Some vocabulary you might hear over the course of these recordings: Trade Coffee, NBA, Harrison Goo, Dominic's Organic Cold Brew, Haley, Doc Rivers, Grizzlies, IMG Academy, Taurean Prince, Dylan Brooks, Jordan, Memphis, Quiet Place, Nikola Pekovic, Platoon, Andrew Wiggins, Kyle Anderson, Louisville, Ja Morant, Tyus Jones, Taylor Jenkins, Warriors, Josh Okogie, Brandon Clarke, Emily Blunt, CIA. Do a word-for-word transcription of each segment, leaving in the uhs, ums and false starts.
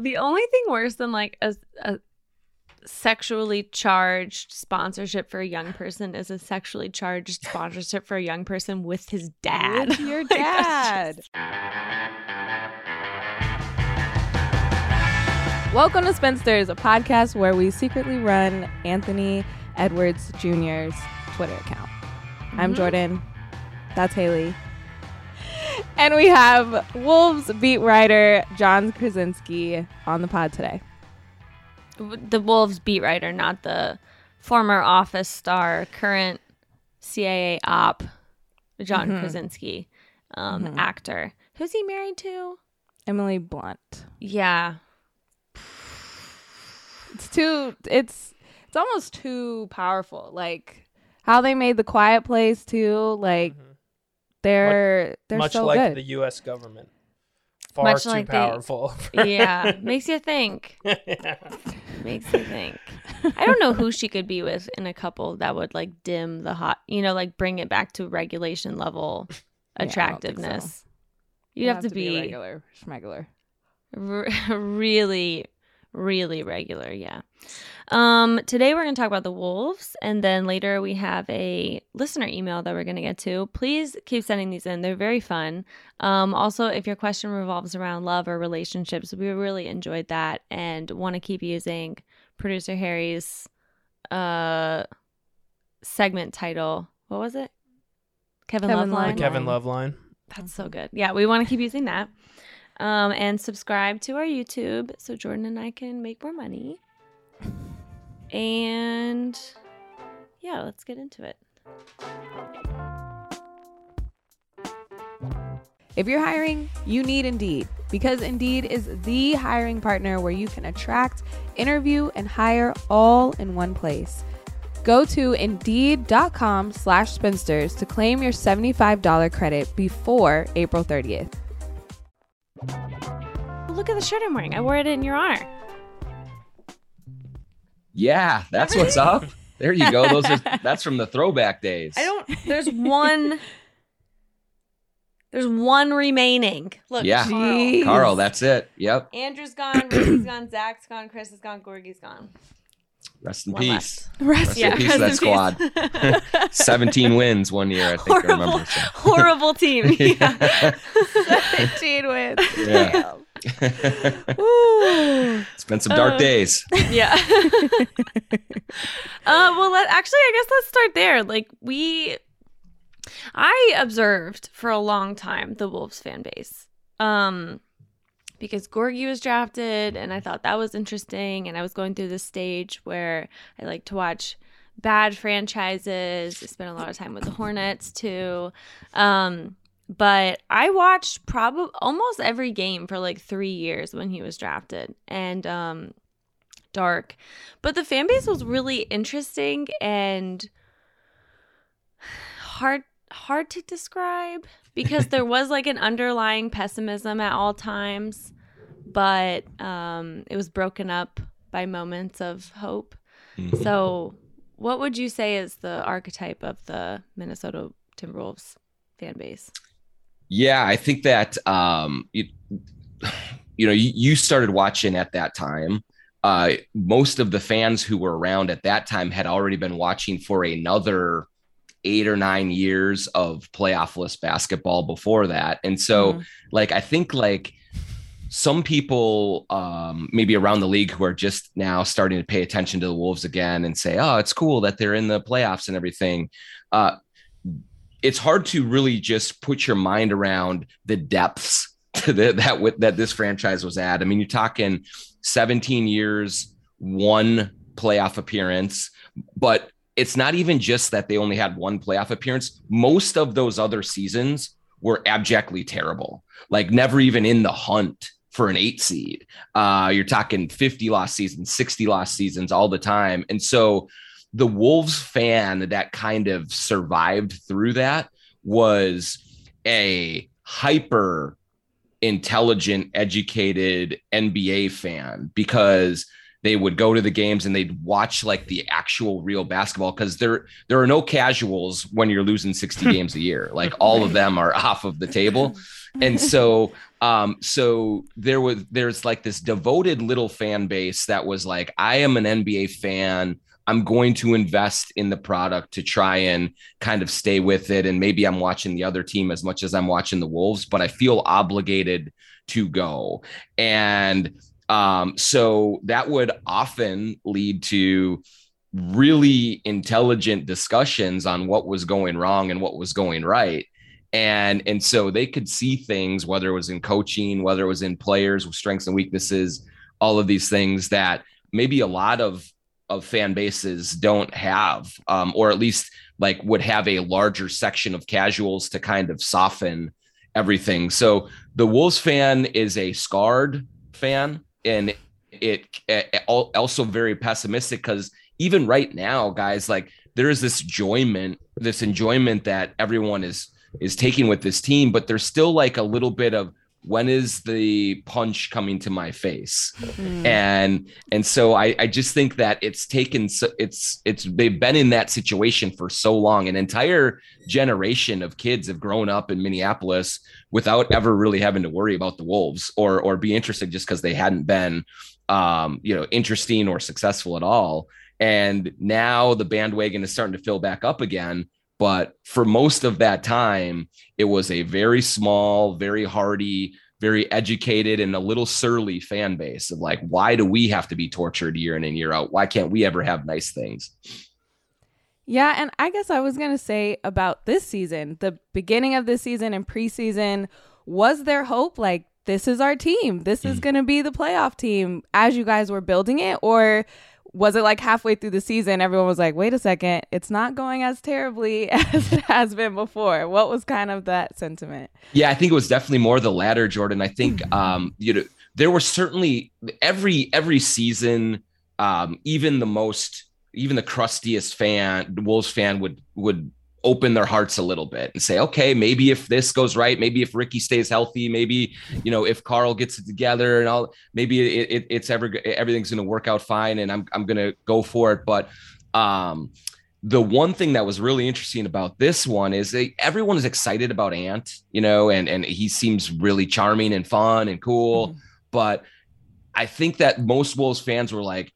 know. The only thing worse than like a, a sexually charged sponsorship for a young person is a sexually charged sponsorship for a young person with his dad. With your dad. Like, just... Welcome to Spensters, a podcast where we secretly run Anthony Edwards Junior's Twitter account. Mm-hmm. I'm Jordan. That's Haley. And we have Wolves Beat Writer John Krasinski on the pod today. The Wolves Beat Writer, not the former Office star, current C I A op, John mm-hmm. Krasinski, um, mm-hmm. actor. Who's he married to? Emily Blunt. Yeah. It's too, it's, it's almost too powerful. Like, how they made The Quiet Place, too, like... Mm-hmm. They're much, they're much so like good. The U S government, far much too like powerful. The, yeah, makes you think. yeah. Makes you think. I don't know who she could be with in a couple that would like dim the hot, you know, like bring it back to regulation level attractiveness. Yeah, so. You'd, You'd have, have to, to be, be regular, schmegular, R- really, really regular. Yeah. Um, today we're going to talk about the Wolves, and then later we have a listener email that we're going to get to. Please keep sending these in. They're very fun. Um, also, if your question revolves around love or relationships, we really enjoyed that and want to keep using producer Harry's uh, segment title. What was it? Kevin, Kevin Loveline. The Kevin Loveline. That's so good. Yeah, we want to keep using that. Um, and subscribe to our YouTube so Jordan and I can make more money. And yeah, let's get into it. If you're hiring, you need Indeed, because Indeed is the hiring partner where you can attract, interview, and hire all in one place. Go to Indeed.com slash Spensters to claim your seventy-five dollars credit before April thirtieth. Look at the shirt I'm wearing. I wore it in your honor. Yeah, that's what's up. There you go. Those are that's from the throwback days. I don't. There's one. There's one remaining. Look, yeah, Carl. Carl. That's it. Yep. Andrew's gone. Ricky's gone. Zach's gone. Chris is gone. Gorgie's gone. Rest in one peace. Rest, rest yeah, in peace. Rest that in peace. Squad. Seventeen wins one year. I think horrible, I remember. So. Horrible team. Yeah. Seventeen wins. Yeah. Damn. Ooh. It's been some dark uh, days. Yeah. uh, well, let, actually, I guess let's start there. Like we, I observed for a long time the Wolves fan base, um, because Gorgie was drafted, and I thought that was interesting. And I was going through this stage where I like to watch bad franchises. I spent a lot of time with the Hornets too. Um, But I watched probably almost every game for like three years when he was drafted, and um, dark. But the fan base was really interesting and hard hard to describe, because there was like an underlying pessimism at all times, but um, it was broken up by moments of hope. Mm-hmm. So what would you say is the archetype of the Minnesota Timberwolves fan base? Yeah, I think that, um, it, you know, you, you started watching at that time. Uh, most of the fans who were around at that time had already been watching for another eight or nine years of playoffless basketball before that. And so, mm-hmm. like, I think, like, some people um, maybe around the league who are just now starting to pay attention to the Wolves again and say, oh, it's cool that they're in the playoffs and everything. Uh It's hard to really just put your mind around the depths to the, that that this franchise was at. I mean, you're talking seventeen years, one playoff appearance, but it's not even just that they only had one playoff appearance. Most of those other seasons were abjectly terrible, like never even in the hunt for an eight seed. Uh, you're talking fifty loss seasons, sixty loss seasons all the time. And so the Wolves fan that kind of survived through that was a hyper intelligent, educated N B A fan, because They would go to the games and they'd watch like the actual real basketball, because there there are no casuals when you're losing sixty games a year. Like all of them are off of the table. And so um, so there was there's like this devoted little fan base that was like, I am an N B A fan. I'm going to invest in the product to try and kind of stay with it. And maybe I'm watching the other team as much as I'm watching the Wolves, but I feel obligated to go. And Um, so that would often lead to really intelligent discussions on what was going wrong and what was going right. And, and so they could see things, whether it was in coaching, whether it was in players with strengths and weaknesses, all of these things that maybe a lot of, of fan bases don't have, um, or at least like would have a larger section of casuals to kind of soften everything. So the Wolves fan is a scarred fan. And it, it also very pessimistic, because even right now, guys, like there is this enjoyment, this enjoyment that everyone is is taking with this team, but there's still like a little bit of, when is the punch coming to my face? Mm-hmm. And and so I, I just think that it's taken, so it's it's they've been in that situation for so long. An entire generation of kids have grown up in Minneapolis without ever really having to worry about the Wolves or or be interested, just because they hadn't been, um, you know, interesting or successful at all. And now the bandwagon is starting to fill back up again. But for most of that time, it was a very small, very hardy, very educated, and a little surly fan base of like, why do we have to be tortured year in and year out? Why can't we ever have nice things? Yeah, and I guess I was going to say about this season, the beginning of this season and preseason, was there hope? Like, this is our team. This is going to be the playoff team as you guys were building it? Or was it like halfway through the season, everyone was like, wait a second, it's not going as terribly as it has been before? What was kind of that sentiment? Yeah, I think it was definitely more the latter, Jordan. I think, um, you know, there were certainly every every season, um, even the most, even the crustiest fan, the Wolves fan would would open their hearts a little bit and say, okay, maybe if this goes right, maybe if Ricky stays healthy, maybe, you know, if Carl gets it together and all, maybe it, it, it's ever, everything's going to work out fine. And I'm, I'm going to go for it. But um, the one thing that was really interesting about this one is they, everyone is excited about Ant, you know, and, and he seems really charming and fun and cool. Mm-hmm. But I think that most Wolves fans were like,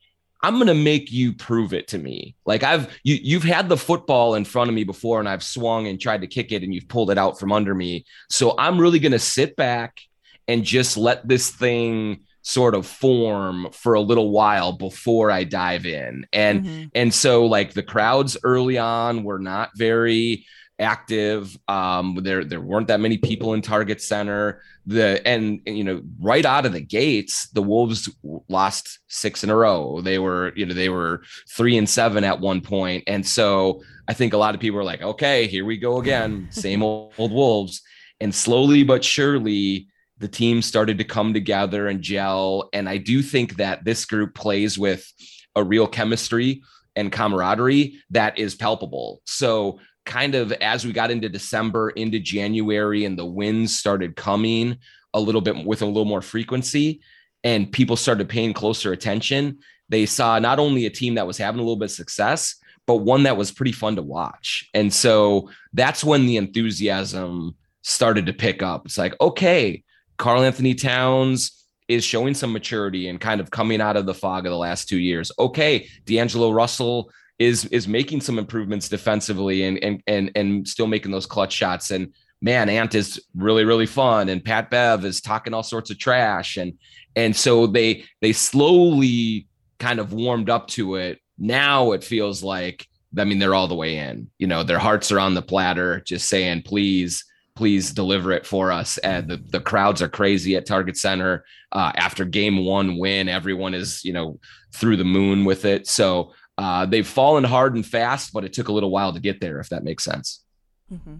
I'm going to make you prove it to me. Like I've, you, you've had the football in front of me before, and I've swung and tried to kick it and you've pulled it out from under me. So I'm really going to sit back and just let this thing sort of form for a little while before I dive in. And, mm-hmm. and so like the crowds early on were not very active. Um, there, there weren't that many people in Target Center. The, and, and, you know, right out of the gates, the Wolves lost six in a row. They were, you know, they were three and seven at one point. And so I think a lot of people were like, okay, here we go again, same old, old Wolves. And slowly but surely, the team started to come together and gel. And I do think that this group plays with a real chemistry and camaraderie that is palpable. So kind of as we got into December, into January, and the wins started coming a little bit with a little more frequency and people started paying closer attention, they saw not only a team that was having a little bit of success, but one that was pretty fun to watch. And so that's when the enthusiasm started to pick up. It's like, okay, Karl-Anthony Towns is showing some maturity and kind of coming out of the fog of the last two years. Okay, D'Angelo Russell is is making some improvements defensively and and and and still making those clutch shots. And man, Ant is really, really fun. And Pat Bev is talking all sorts of trash. And and so they they slowly kind of warmed up to it. Now it feels like, I mean, they're all the way in. You know, their hearts are on the platter, just saying, please, please deliver it for us. And the, the crowds are crazy at Target Center. Uh, after game one win, everyone is, you know, through the moon with it. So Uh, they've fallen hard and fast, but it took a little while to get there, if that makes sense. Mm-hmm.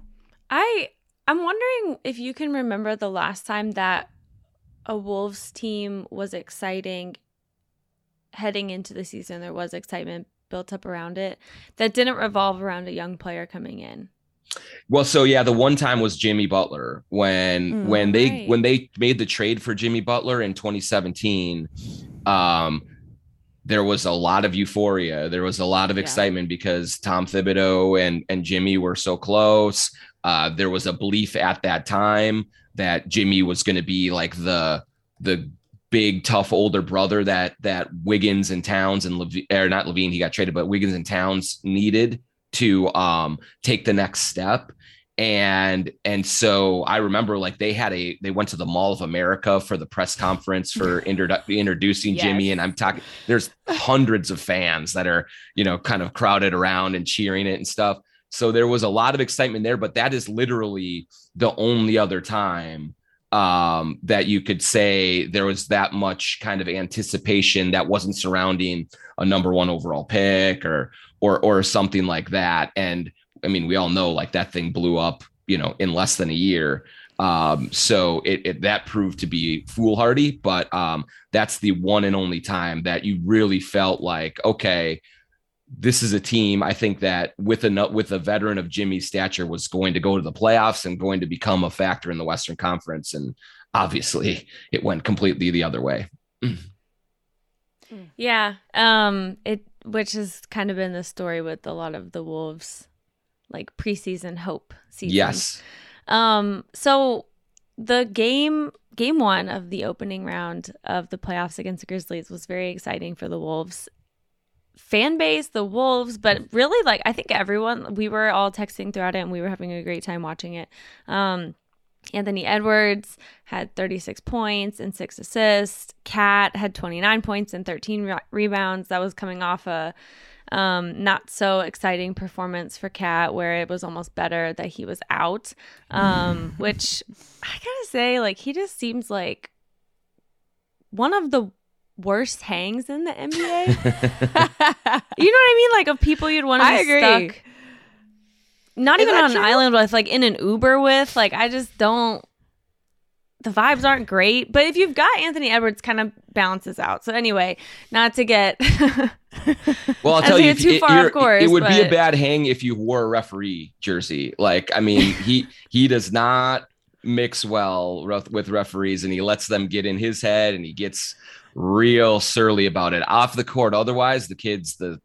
I, I'm wondering if you can remember the last time that a Wolves team was exciting heading into the season. There was excitement built up around it that didn't revolve around a young player coming in. Well, so yeah, the one time was Jimmy Butler when mm, when they right. when they made the trade for Jimmy Butler in twenty seventeen. Um there was a lot of euphoria. There was a lot of yeah. excitement because Tom Thibodeau and, and Jimmy were so close. Uh, there was a belief at that time that Jimmy was going to be like the, the big, tough older brother that, that Wiggins and Towns and Levine, or not Levine, he got traded, but Wiggins and Towns needed to um, take the next step. And, and so I remember like they had a, they went to the Mall of America for the press conference for introdu- introducing yes. Jimmy. And I'm talking, there's hundreds of fans that are, you know, kind of crowded around and cheering it and stuff. So there was a lot of excitement there, but that is literally the only other time um, that you could say there was that much kind of anticipation that wasn't surrounding a number one overall pick or, or, or something like that. And I mean, we all know like that thing blew up, you know, in less than a year. Um, so it, it that proved to be foolhardy, but um, that's the one and only time that you really felt like, okay, this is a team. I think that with a with a veteran of Jimmy's stature was going to go to the playoffs and going to become a factor in the Western Conference. And obviously, it went completely the other way. Yeah, um, it which has kind of been the story with a lot of the Wolves. Like preseason hope season. Yes. Um, so the game, game one of the opening round of the playoffs against the Grizzlies was very exciting for the Wolves fan base, the Wolves, but really like, I think everyone, we were all texting throughout it and we were having a great time watching it. Um, Anthony Edwards had thirty-six points and six assists. Cat had twenty-nine points and thirteen re- rebounds. That was coming off a, Um, not so exciting performance for Cat, where it was almost better that he was out. Um, which I gotta say, like, he just seems like one of the worst hangs in the N B A. You know what I mean? Like, of people you'd want to be agree. Stuck. Not Is even on true? An island with, like, in an Uber with. Like, I just don't. The vibes aren't great, but if you've got Anthony Edwards, kind of balances out. So anyway, not to get well, I'll tell you, too it, far, of course, it would but... be a bad hang if you wore a referee jersey. Like, I mean, he he does not mix well with referees, and he lets them get in his head, and he gets real surly about it off the court. Otherwise, the kid's the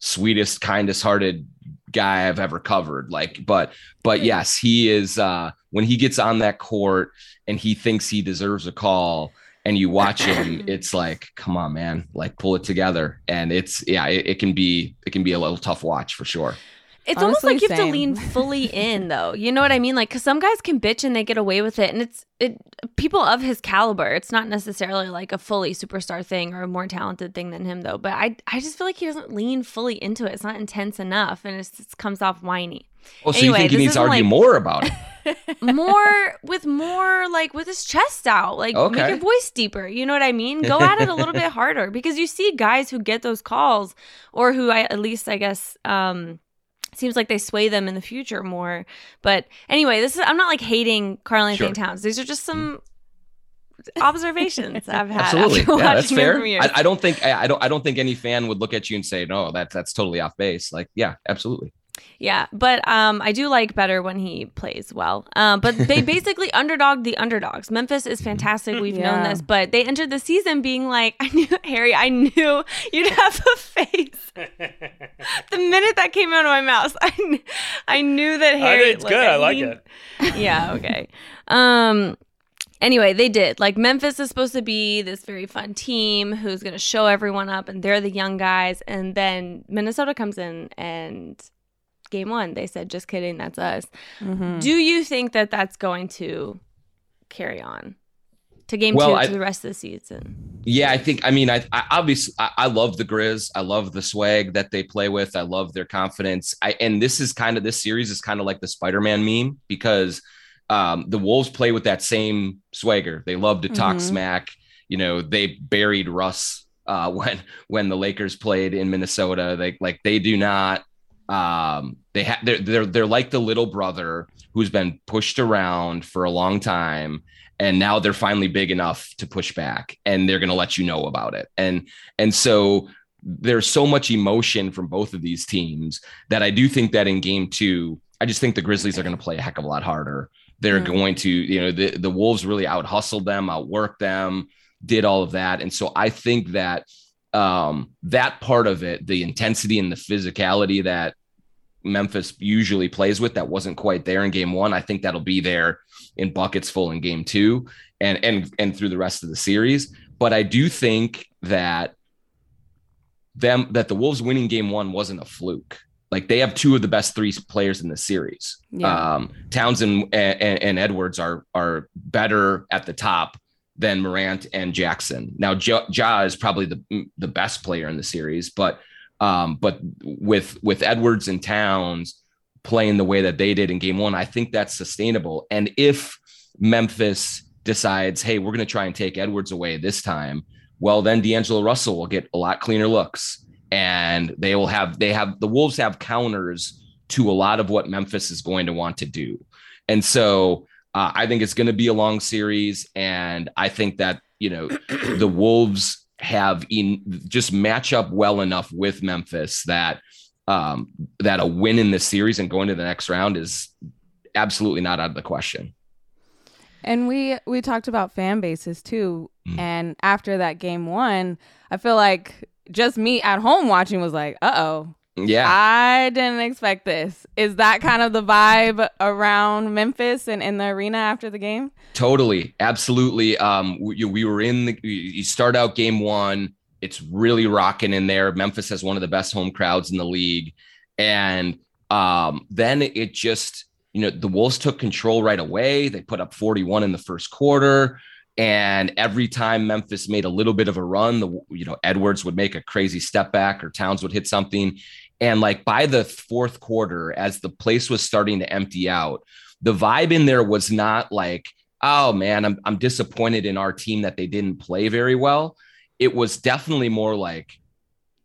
sweetest, kindest-hearted guy I've ever covered. Like, but but yes, he is. Uh, when he gets on that court and he thinks he deserves a call and you watch him, it's like, come on, man, like pull it together. And it's, yeah, it, it can be, it can be a little tough watch for sure. It's Honestly, almost like you have same. To lean fully in though. You know what I mean? Like, cause some guys can bitch and they get away with it. And it's it people of his caliber. It's not necessarily like a fully superstar thing or a more talented thing than him though. But I, I just feel like he doesn't lean fully into it. It's not intense enough. And it's, it comes off whiny. Oh, so anyway, you think he needs to argue like, more about it? More with more like with his chest out, like okay. Make your voice deeper. You know what I mean? Go at it a little bit harder because you see guys who get those calls or who I, at least I guess um, seems like they sway them in the future more. But anyway, this is I'm not like hating Karl-Anthony sure. Towns. These are just some observations I've had. Absolutely, after yeah, that's fair. I, I don't think I, I don't I don't think any fan would look at you and say no. That's that's totally off base. Like yeah, absolutely. Yeah, but um, I do like better when he plays well. Um, but they basically underdogged the underdogs. Memphis is fantastic. We've yeah. known this. But they entered the season being like, I knew, Harry, I knew you'd have a face. The minute that came out of my mouth, I, kn- I knew that Harry. I did, it's like, good. I, I like mean, it. Yeah, okay. Um. Anyway, they did. Like, Memphis is supposed to be this very fun team who's going to show everyone up, and they're the young guys. And then Minnesota comes in and... Game one, they said, just kidding, that's us. Mm-hmm. Do you think that that's going to carry on to game well, two I, to the rest of the season? Yeah, I think, I mean, I, I obviously, I, I love the Grizz. I love the swag that they play with. I love their confidence. I, and this is kind of, this series is kind of like the Spider-Man meme because um, the Wolves play with that same swagger. They love to talk mm-hmm. smack. You know, they buried Russ uh, when, when the Lakers played in Minnesota. They like, they do not. Um, they ha- they're, they're, they're like the little brother who's been pushed around for a long time. And now they're finally big enough to push back and they're going to let you know about it. And, and so there's so much emotion from both of these teams that I do think that in game two, I just think the Grizzlies are going to play a heck of a lot harder. They're mm-hmm. going to, you know, the, the Wolves really out hustled them, outworked them, did all of that. And so I think that um, that part of it, the intensity and the physicality that Memphis usually plays with, that wasn't quite there in game one. I think that'll be there in buckets full in game two and, and, and through the rest of the series. But I do think that them, that the Wolves winning game one wasn't a fluke. Like, they have two of the best three players in the series. Yeah. Um, Towns and, and, and Edwards are, are better at the top than Morant and Jackson. Now, Ja, Ja is probably the, the best player in the series, but, um, but with, with Edwards and Towns playing the way that they did in game one, I think that's sustainable. And if Memphis decides, hey, we're going to try and take Edwards away this time, well, then D'Angelo Russell will get a lot cleaner looks. And they will have, they have, the Wolves have counters to a lot of what Memphis is going to want to do. And so uh, I think it's going to be a long series. And I think that, you know, the Wolves have in, just match up well enough with Memphis that, um, that a win in this series and going to the next round is absolutely not out of the question. And we, we talked about fan bases too. Mm-hmm. And after that game one, I feel like just me at home watching was like, uh-oh. Yeah. I didn't expect this. Is that kind of the vibe around Memphis and in the arena after the game? Totally. Absolutely. Um, we, we were in the, you start out game one, it's really rocking in there. Memphis has one of the best home crowds in the league. And um, then it just, you know, the Wolves took control right away. They put up forty-one in the first quarter. And every time Memphis made a little bit of a run, the, you know, Edwards would make a crazy step back or Towns would hit something. And like by the fourth quarter, as the place was starting to empty out, the vibe in there was not like, oh man, I'm, I'm disappointed in our team that they didn't play very well. It was definitely more like,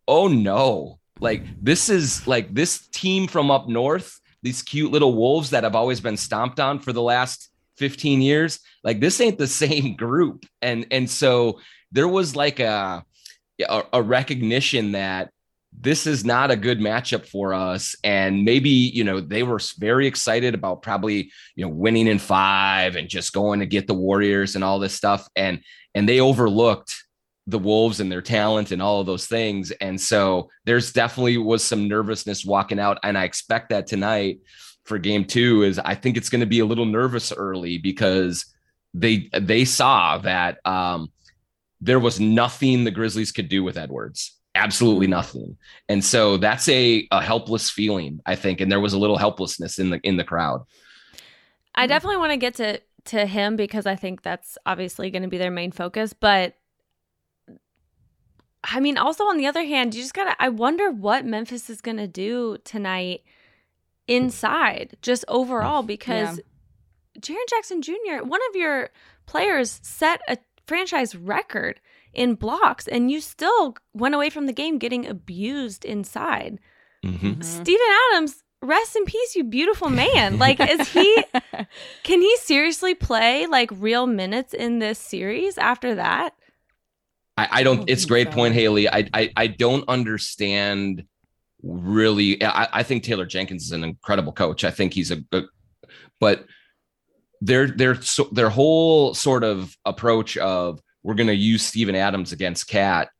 oh no, like this is like this team from up north, these cute little Wolves that have always been stomped on for the last fifteen years, like this ain't the same group. And and so there was like a, a a recognition that this is not a good matchup for us. And maybe, you know, they were very excited about probably, you know, winning in five and just going to get the Warriors and all this stuff. And and they overlooked the Wolves and their talent and all of those things. And so there's definitely was some nervousness walking out. And I expect that tonight for game two is I think it's going to be a little nervous early because they, they saw that um, there was nothing the Grizzlies could do with Edwards. Absolutely nothing. And so that's a, a helpless feeling, I think. And there was a little helplessness in the, in the crowd. I definitely want to get to, to him because I think that's obviously going to be their main focus, but I mean, also on the other hand, you just gotta, I wonder what Memphis is going to do tonight inside, just overall, because yeah. Jaren Jackson Junior, one of your players, set a franchise record in blocks, and you still went away from the game getting abused inside. Mm-hmm. Steven Adams, rest in peace, you beautiful man. Like, is he? Can he seriously play like real minutes in this series after that? I, I don't. It's great so. point, Haley. I, I I don't understand. Really, I, I think Taylor Jenkins is an incredible coach. I think he's a, a but their their so, their whole sort of approach of we're going to use Steven Adams against Cat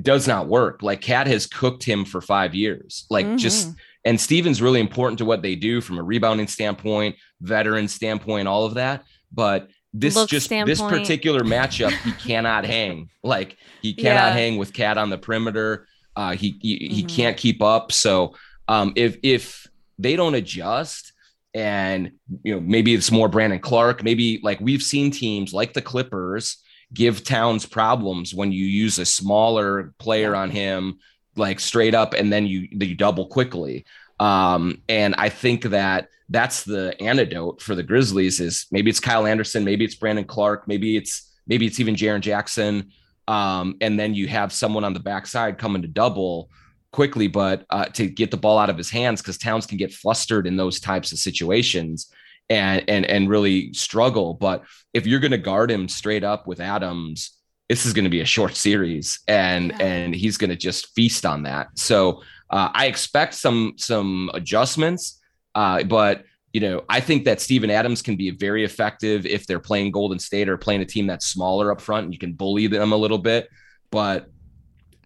does not work. Like Cat has cooked him for five years. Like mm-hmm. just and Steven's really important to what they do from a rebounding standpoint, veteran standpoint, all of that. But this Look just standpoint. this particular matchup, he cannot hang. Like he cannot yeah. hang with Cat on the perimeter. Uh, he he, mm-hmm. he can't keep up. So um, if if they don't adjust, and you know maybe it's more Brandon Clarke, maybe like we've seen teams like the Clippers give Towns problems when you use a smaller player on him, like straight up, and then you you double quickly. Um, and I think that that's the antidote for the Grizzlies is maybe it's Kyle Anderson, maybe it's Brandon Clarke, maybe it's maybe it's even Jaren Jackson. Um, and then you have someone on the backside coming to double quickly, but uh, to get the ball out of his hands, because Towns can get flustered in those types of situations and and and really struggle. But if you're going to guard him straight up with Adams, this is going to be a short series, and yeah. and he's going to just feast on that. So uh, I expect some some adjustments, uh, but. You know, I think that Steven Adams can be very effective if they're playing Golden State or playing a team that's smaller up front and you can bully them a little bit. But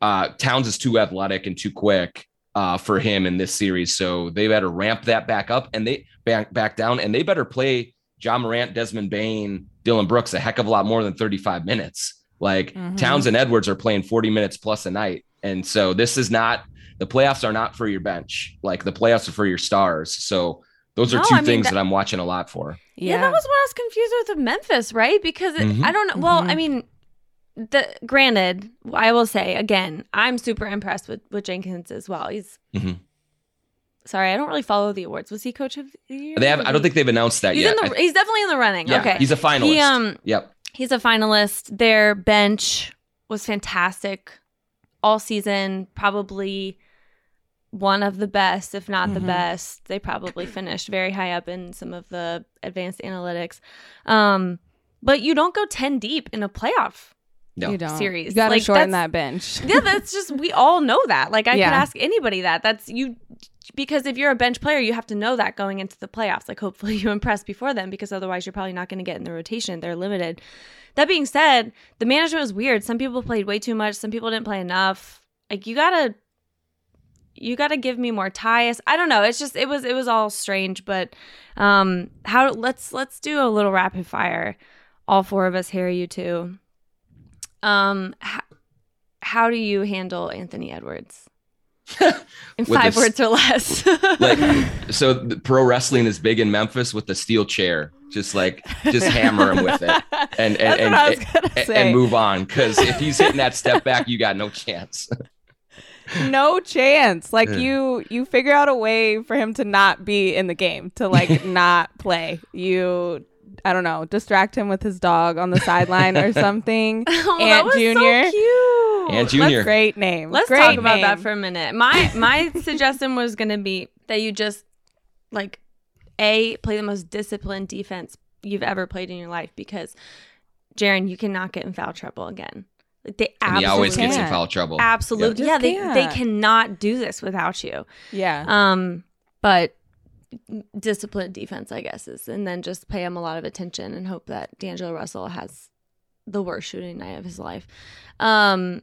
uh, Towns is too athletic and too quick uh, for him in this series. So they better ramp that back up and they back, back down, and they better play Ja Morant, Desmond Bain, Dylan Brooks a heck of a lot more than thirty-five minutes. Like mm-hmm. Towns and Edwards are playing forty minutes plus a night. And so this is not, the playoffs are not for your bench. Like the playoffs are for your stars. So those are no, two I mean, things that, that I'm watching a lot for. Yeah. yeah, that was what I was confused with with Memphis, right? Because it, mm-hmm. I don't know. Well, mm-hmm. I mean, the granted, I will say again, I'm super impressed with, with Jenkins as well. He's mm-hmm. Sorry, I don't really follow the awards. Was he coach of the year? They have, I don't think they've announced that he's yet. In the, he's definitely in the running. Yeah, okay. He's a finalist. He, um, yep. He's a finalist. Their bench was fantastic all season, probably one of the best, if not mm-hmm. the best. They probably finished very high up in some of the advanced analytics. Um, but you don't go ten deep in a playoff no. you don't. series. You got to like, shorten that bench. Yeah, that's just, we all know that. Like I yeah. could ask anybody that. That's you. Because if you're a bench player, you have to know that going into the playoffs. Like, hopefully you impress before them, because otherwise you're probably not going to get in the rotation. They're limited. That being said, the management was weird. Some people played way too much. Some people didn't play enough. Like, you gotta, you gotta give me more ties. I don't know. It's just it was it was all strange. But um, how? Let's let's do a little rapid fire. All four of us, Harry, you two. Um, how, how do you handle Anthony Edwards? In five this, words or less. Like, so the pro wrestling is big in Memphis with the steel chair. Just like, just hammer him with it and and and, and, and move on. Because if he's hitting that step back, you got no chance. No chance. Like you, you figure out a way for him to not be in the game, to like not play. You. I don't know, distract him with his dog on the sideline or something. Oh, Aunt that was Junior. So cute. Aunt Junior. Let's, great name. Let's great talk name. About that for a minute. My my suggestion was going to be that you just, like, A, play the most disciplined defense you've ever played in your life, because, Jaren, you cannot get in foul trouble again. Like, they absolutely and he always can. Gets in foul trouble. Absolutely. Yep. Yeah, yeah, they, they cannot do this without you. Yeah. Um, But... disciplined defense, I guess, is, and then just pay him a lot of attention and hope that D'Angelo Russell has the worst shooting night of his life. Um,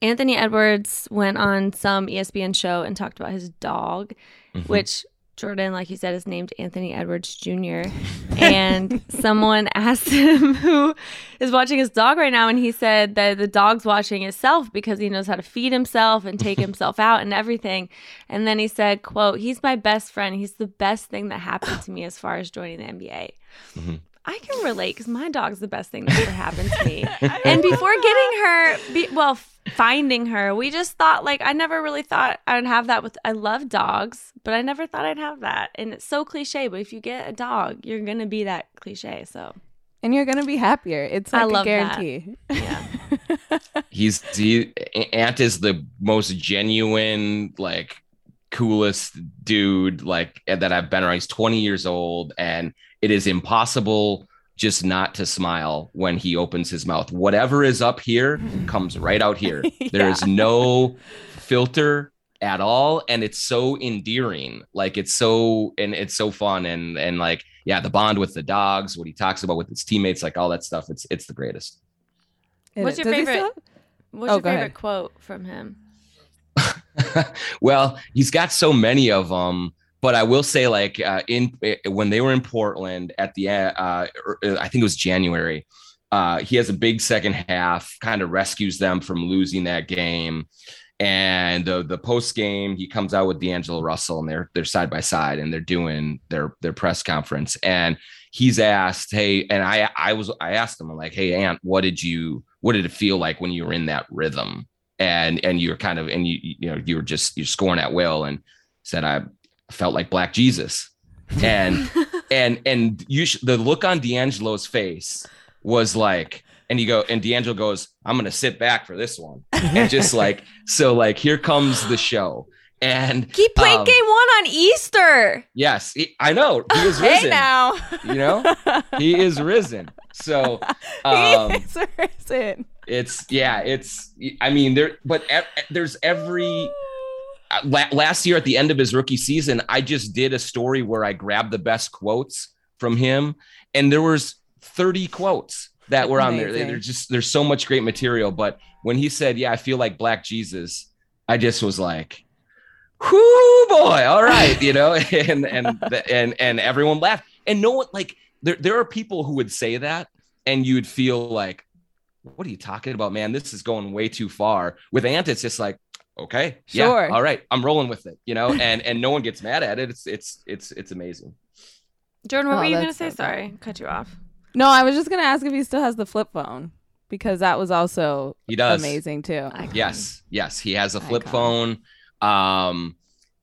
Anthony Edwards went on some E S P N show and talked about his dog, mm-hmm. which Jordan, like you said, is named Anthony Edwards Junior And someone asked him who is watching his dog right now, and he said that the dog's watching itself because he knows how to feed himself and take himself out and everything. And then he said, quote, "He's my best friend. He's the best thing that happened to me as far as joining the N B A." Mm-hmm. I can relate because my dog's the best thing that ever happened to me. And before getting her, be, well, finding her, we just thought, like, I never really thought I would have that with, I love dogs, but I never thought I'd have that. And it's so cliche, but if you get a dog, you're going to be that cliche, so. And you're going to be happier. It's like I love a guarantee. That. Yeah. He's, he, Ant is the most genuine, like, coolest dude, like, that I've been around. He's twenty years old, and it is impossible just not to smile when he opens his mouth. Whatever is up here comes right out here. Yeah. There is no filter at all. And it's so endearing. Like it's so, and it's so fun. And, and like, yeah, the bond with the dogs, what he talks about with his teammates, like all that stuff. It's, it's the greatest. What's your Does favorite? What's oh, your favorite ahead. Quote from him? Well, he's got so many of them. But I will say, like, uh, in when they were in Portland at the end, uh, I think it was January, uh, he has a big second half, kind of rescues them from losing that game. And the, the post game, he comes out with D'Angelo Russell, and they're they're side by side, and they're doing their their press conference. And he's asked, hey, and I I was I asked him, I'm like, hey, Ant, what did you what did it feel like when you were in that rhythm? And and you were kind of and you you know you were just you're scoring at will, and said I. felt like Black Jesus, and and and you sh- the look on D'Angelo's face was like, and you go, and D'Angelo goes, I'm gonna sit back for this one, and just like so, like here comes the show, and he played um, game one on Easter. Yes, he, I know he is risen. Hey now, you know he is risen. So um, he is risen. It's yeah, it's I mean there, but e- there's every. Last year at the end of his rookie season, I just did a story where I grabbed the best quotes from him, and there was thirty quotes that were on Amazing. There. There's just, there's so much great material. But when he said, yeah, I feel like Black Jesus, I just was like, whoo boy. All right. You know, and, and, the, and, and everyone laughed, and no one, like there, there are people who would say that and you'd feel like, what are you talking about, man? This is going way too far. With Ant, it's just like, okay, sure. Yeah, all right, I'm rolling with it, you know, and, and no one gets mad at it. It's, it's, it's, it's amazing. Jordan, what oh, were you going to say? So Sorry, cut you off. No, I was just going to ask if he still has the flip phone, because that was also he does. amazing too. Icon. Yes. Yes. He has a flip Icon. phone. Um,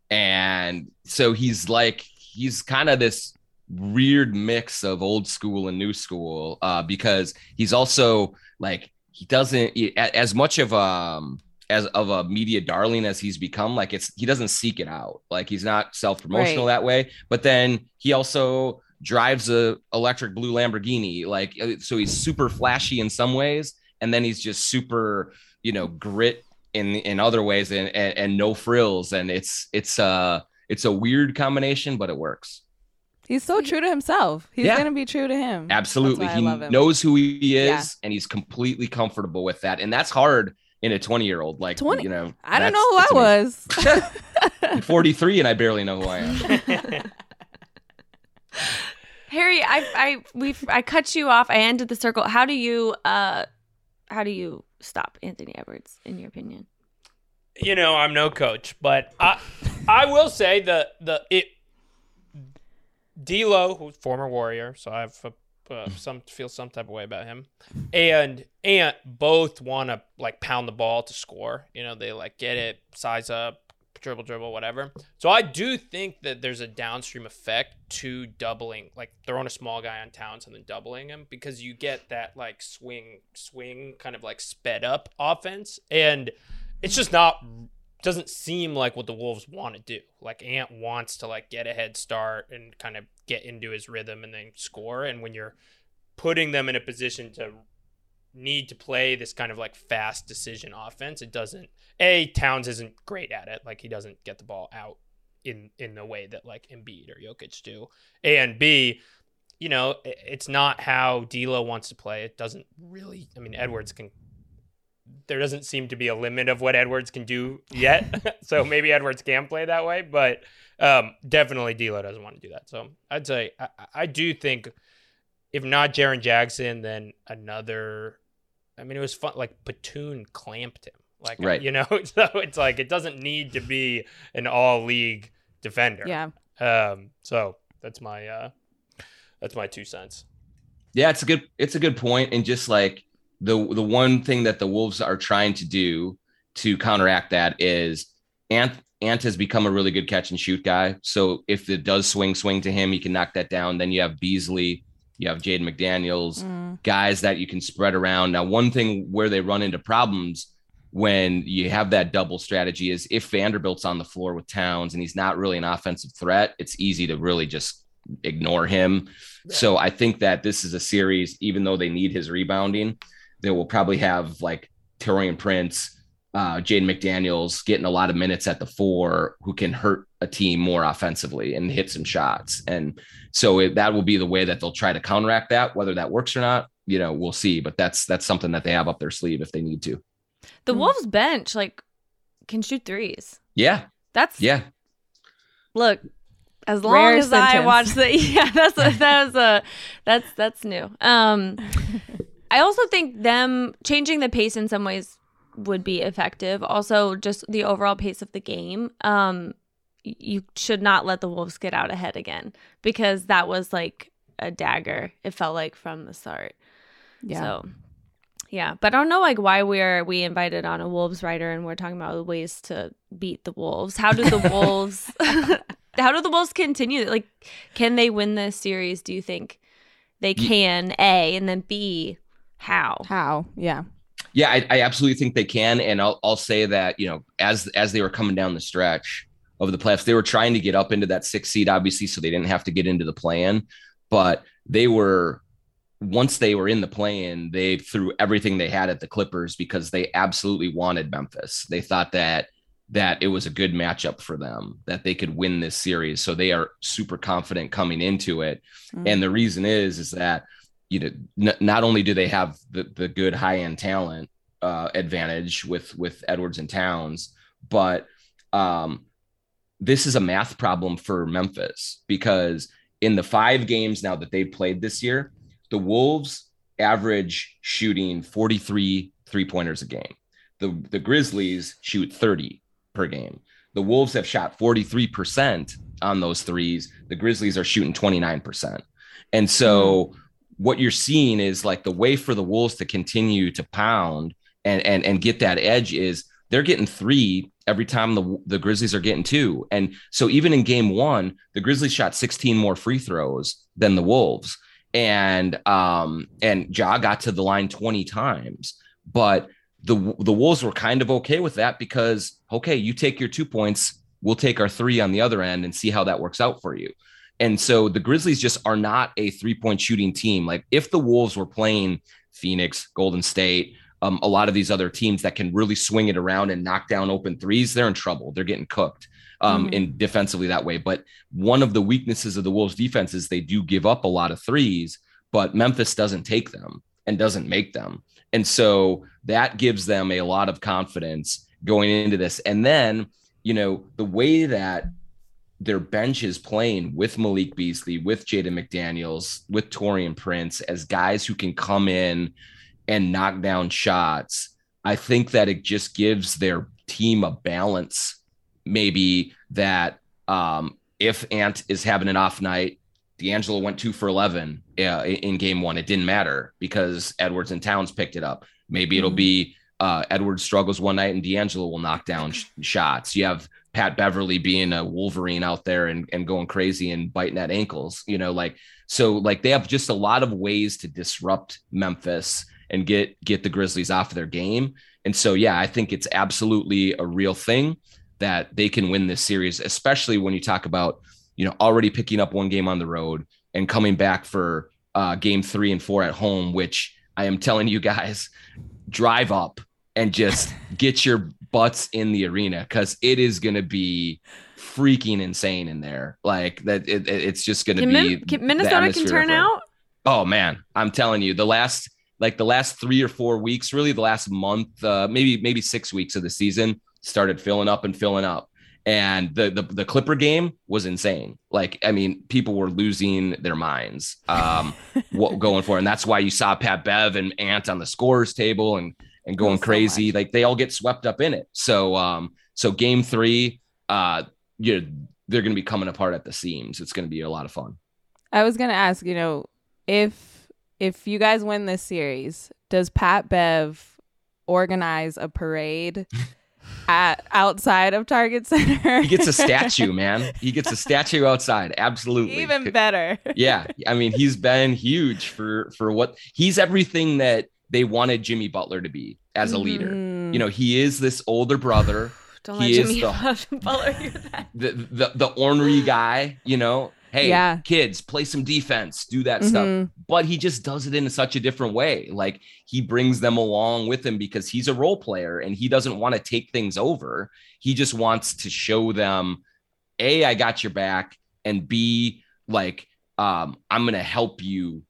and so he's like, he's kind of this weird mix of old school and new school, uh, because he's also like, he doesn't as much of, um, as of a media darling as he's become, like it's, he doesn't seek it out. Like he's not self-promotional right. that way, but then he also drives a electric blue Lamborghini. Like, so he's super flashy in some ways. And then he's just super, you know, grit in, in other ways, and, and, and no frills. And it's, it's uh it's a weird combination, but it works. He's so true to himself. He's yeah. going to be true to him. Absolutely. He knows who he is yeah. and he's completely comfortable with that. And that's hard in a twenty year old, like, twenty you know, I don't know who I was. I'm forty-three and I barely know who I am. Harry, I, I, we've, I cut you off. I ended the circle. How do you, uh, how do you stop Anthony Edwards, in your opinion? You know, I'm no coach, but I, I will say the the it, D'Lo, who's former Warrior, so I have a Uh, some feel some type of way about him, and Ant both want to like pound the ball to score. You know, they like get it, size up, dribble, dribble, whatever. So I do think that there's a downstream effect to doubling, like throwing a small guy on Towns and then doubling him, because you get that like swing, swing kind of like sped up offense, and it's just not doesn't seem like what the Wolves want to do. Like Ant wants to like get a head start and kind of get into his rhythm and then score. And when you're putting them in a position to need to play this kind of like fast decision offense, it doesn't, A, Towns isn't great at it. Like he doesn't get the ball out in, in the way that like Embiid or Jokic do. And B, you know, it's not how D'Lo wants to play. It doesn't really, I mean, Edwards can, there doesn't seem to be a limit of what Edwards can do yet. So maybe Edwards can play that way, but um, definitely D'Lo doesn't want to do that. So I'd say I, I do think if not Jaren Jackson, then another, I mean, it was fun. Like Platoon clamped him, like, right. you know, so it's like, it doesn't need to be an all league defender. Yeah. Um, so that's my, uh, that's my two cents. Yeah. It's a good, it's a good point. And just like, The the one thing that the Wolves are trying to do to counteract that is Ant, Ant has become a really good catch and shoot guy. So if it does swing, swing to him, he can knock that down. Then you have Beasley, you have Jaden McDaniels, mm. guys that you can spread around. Now, one thing where they run into problems when you have that double strategy is if Vanderbilt's on the floor with Towns and he's not really an offensive threat, it's easy to really just ignore him. Yeah. So I think that this is a series, even though they need his rebounding, they will probably have like Taurean Prince, uh, Jaden McDaniels getting a lot of minutes at the four, who can hurt a team more offensively and hit some shots. And so it, that will be the way that they'll try to counteract that. Whether that works or not, you know, we'll see. But that's that's something that they have up their sleeve if they need to. The mm-hmm. Wolves bench like can shoot threes. Yeah, that's yeah. Look, as long Rare as sentence. I watch the yeah, that's a, that was a that's that's new. Um. I also think them changing the pace in some ways would be effective. Also, just the overall pace of the game. Um, you should not let the Wolves get out ahead again, because that was like a dagger. It felt like from the start. Yeah. So, yeah. But I don't know like why we're we invited on a Wolves writer and we're talking about ways to beat the Wolves. How do the Wolves? How do the Wolves continue? Like, can they win this series? Do you think they can? A, and then B, How? How? Yeah. Yeah, I, I absolutely think they can. And I'll I'll say that, you know, as as they were coming down the stretch of the playoffs, they were trying to get up into that sixth seed, obviously, so they didn't have to get into the play-in. But they were, once they were in the play-in, they threw everything they had at the Clippers because they absolutely wanted Memphis. They thought that that it was a good matchup for them, that they could win this series. So they are super confident coming into it. Mm-hmm. And the reason is, is that you know, n- not only do they have the, the good high-end talent uh, advantage with, with Edwards and Towns, but um, this is a math problem for Memphis, because in the five games now that they've played this year, the Wolves average shooting forty-three three-pointers a game. The, the Grizzlies shoot thirty per game. The Wolves have shot forty-three percent on those threes. The Grizzlies are shooting twenty-nine percent. And so what you're seeing is, like, the way for the Wolves to continue to pound and, and, and get that edge is they're getting three every time the, the Grizzlies are getting two. And so even in game one, the Grizzlies shot sixteen more free throws than the Wolves. And, um, and Ja got to the line twenty times, but the, the Wolves were kind of okay with that because, okay, you take your two points, we'll take our three on the other end and see how that works out for you. And so the Grizzlies just are not a three-point shooting team. Like, if the Wolves were playing Phoenix, Golden State, um, a lot of these other teams that can really swing it around and knock down open threes, they're in trouble. They're getting cooked um, mm-hmm. in defensively that way. But one of the weaknesses of the Wolves defense is they do give up a lot of threes, but Memphis doesn't take them and doesn't make them. And so that gives them a lot of confidence going into this. And then, you know, the way that their bench is playing with Malik Beasley, with Jaden McDaniels, with Taurean Prince as guys who can come in and knock down shots, I think that it just gives their team a balance, maybe, that um, if Ant is having an off night, D'Angelo went two for eleven uh, in game one. It didn't matter because Edwards and Towns picked it up. Maybe it'll be uh, Edwards struggles one night and D'Angelo will knock down sh- shots. You have Pat Beverly being a Wolverine out there and, and going crazy and biting at ankles, you know, like, so like they have just a lot of ways to disrupt Memphis and get, get the Grizzlies off of their game. And so, yeah, I think it's absolutely a real thing that they can win this series, especially when you talk about, you know, already picking up one game on the road and coming back for uh, game three and four at home, which I am telling you guys, drive up and just get your butts in the arena, because it is going to be freaking insane in there. Like that, it, it's just going to be can Minnesota can turn out. Oh man, I'm telling you, the last like the last three or four weeks, really the last month, uh, maybe maybe six weeks of the season started filling up and filling up, and the the, the Clipper game was insane. Like, I mean, people were losing their minds um, what going for, and that's why you saw Pat Bev and Ant on the scorers table and. And going so crazy, much. Like they all get swept up in it. So, um, so game three, uh, you know, they're going to be coming apart at the seams. It's going to be a lot of fun. I was going to ask, you know, if if you guys win this series, does Pat Bev organize a parade at outside of Target Center? He gets a statue, man. He gets a statue outside. Absolutely, even better. Yeah, I mean, he's been huge for for what he's everything that. They wanted Jimmy Butler to be as a leader. Mm. You know, he is this older brother. Don't he let Jimmy the, Butler hear that. The, the, the ornery guy, you know, hey, yeah. kids, play some defense, do that mm-hmm. stuff. But he just does it in such a different way. Like he brings them along with him because he's a role player and he doesn't want to take things over. He just wants to show them, A, I got your back, and B, like, um, I'm going to help you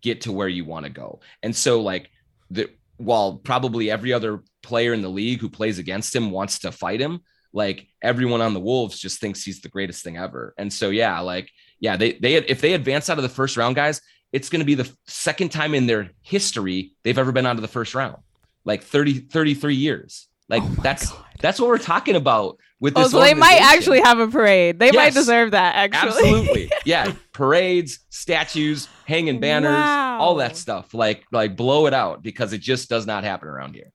get to where you want to go. And so like, The, while probably every other player in the league who plays against him wants to fight him, like everyone on the Wolves just thinks he's the greatest thing ever. And so, yeah, like, yeah, they, they, if they advance out of the first round, guys, it's going to be the second time in their history they've ever been out of the first round, like thirty, thirty-three years. Like oh that's, God. that's what we're talking about with this. Oh, so they might actually have a parade. They yes, might deserve that. Actually. Absolutely. Yeah. Parades, statues, hanging banners, wow. all that stuff. Like, like blow it out because it just does not happen around here.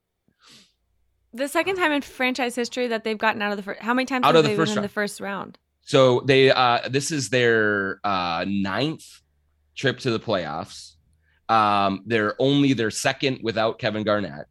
The second time in franchise history that they've gotten out of the first, how many times out have they been in the first round? So they, uh, this is their uh, ninth trip to the playoffs. Um, they're only their second without Kevin Garnett.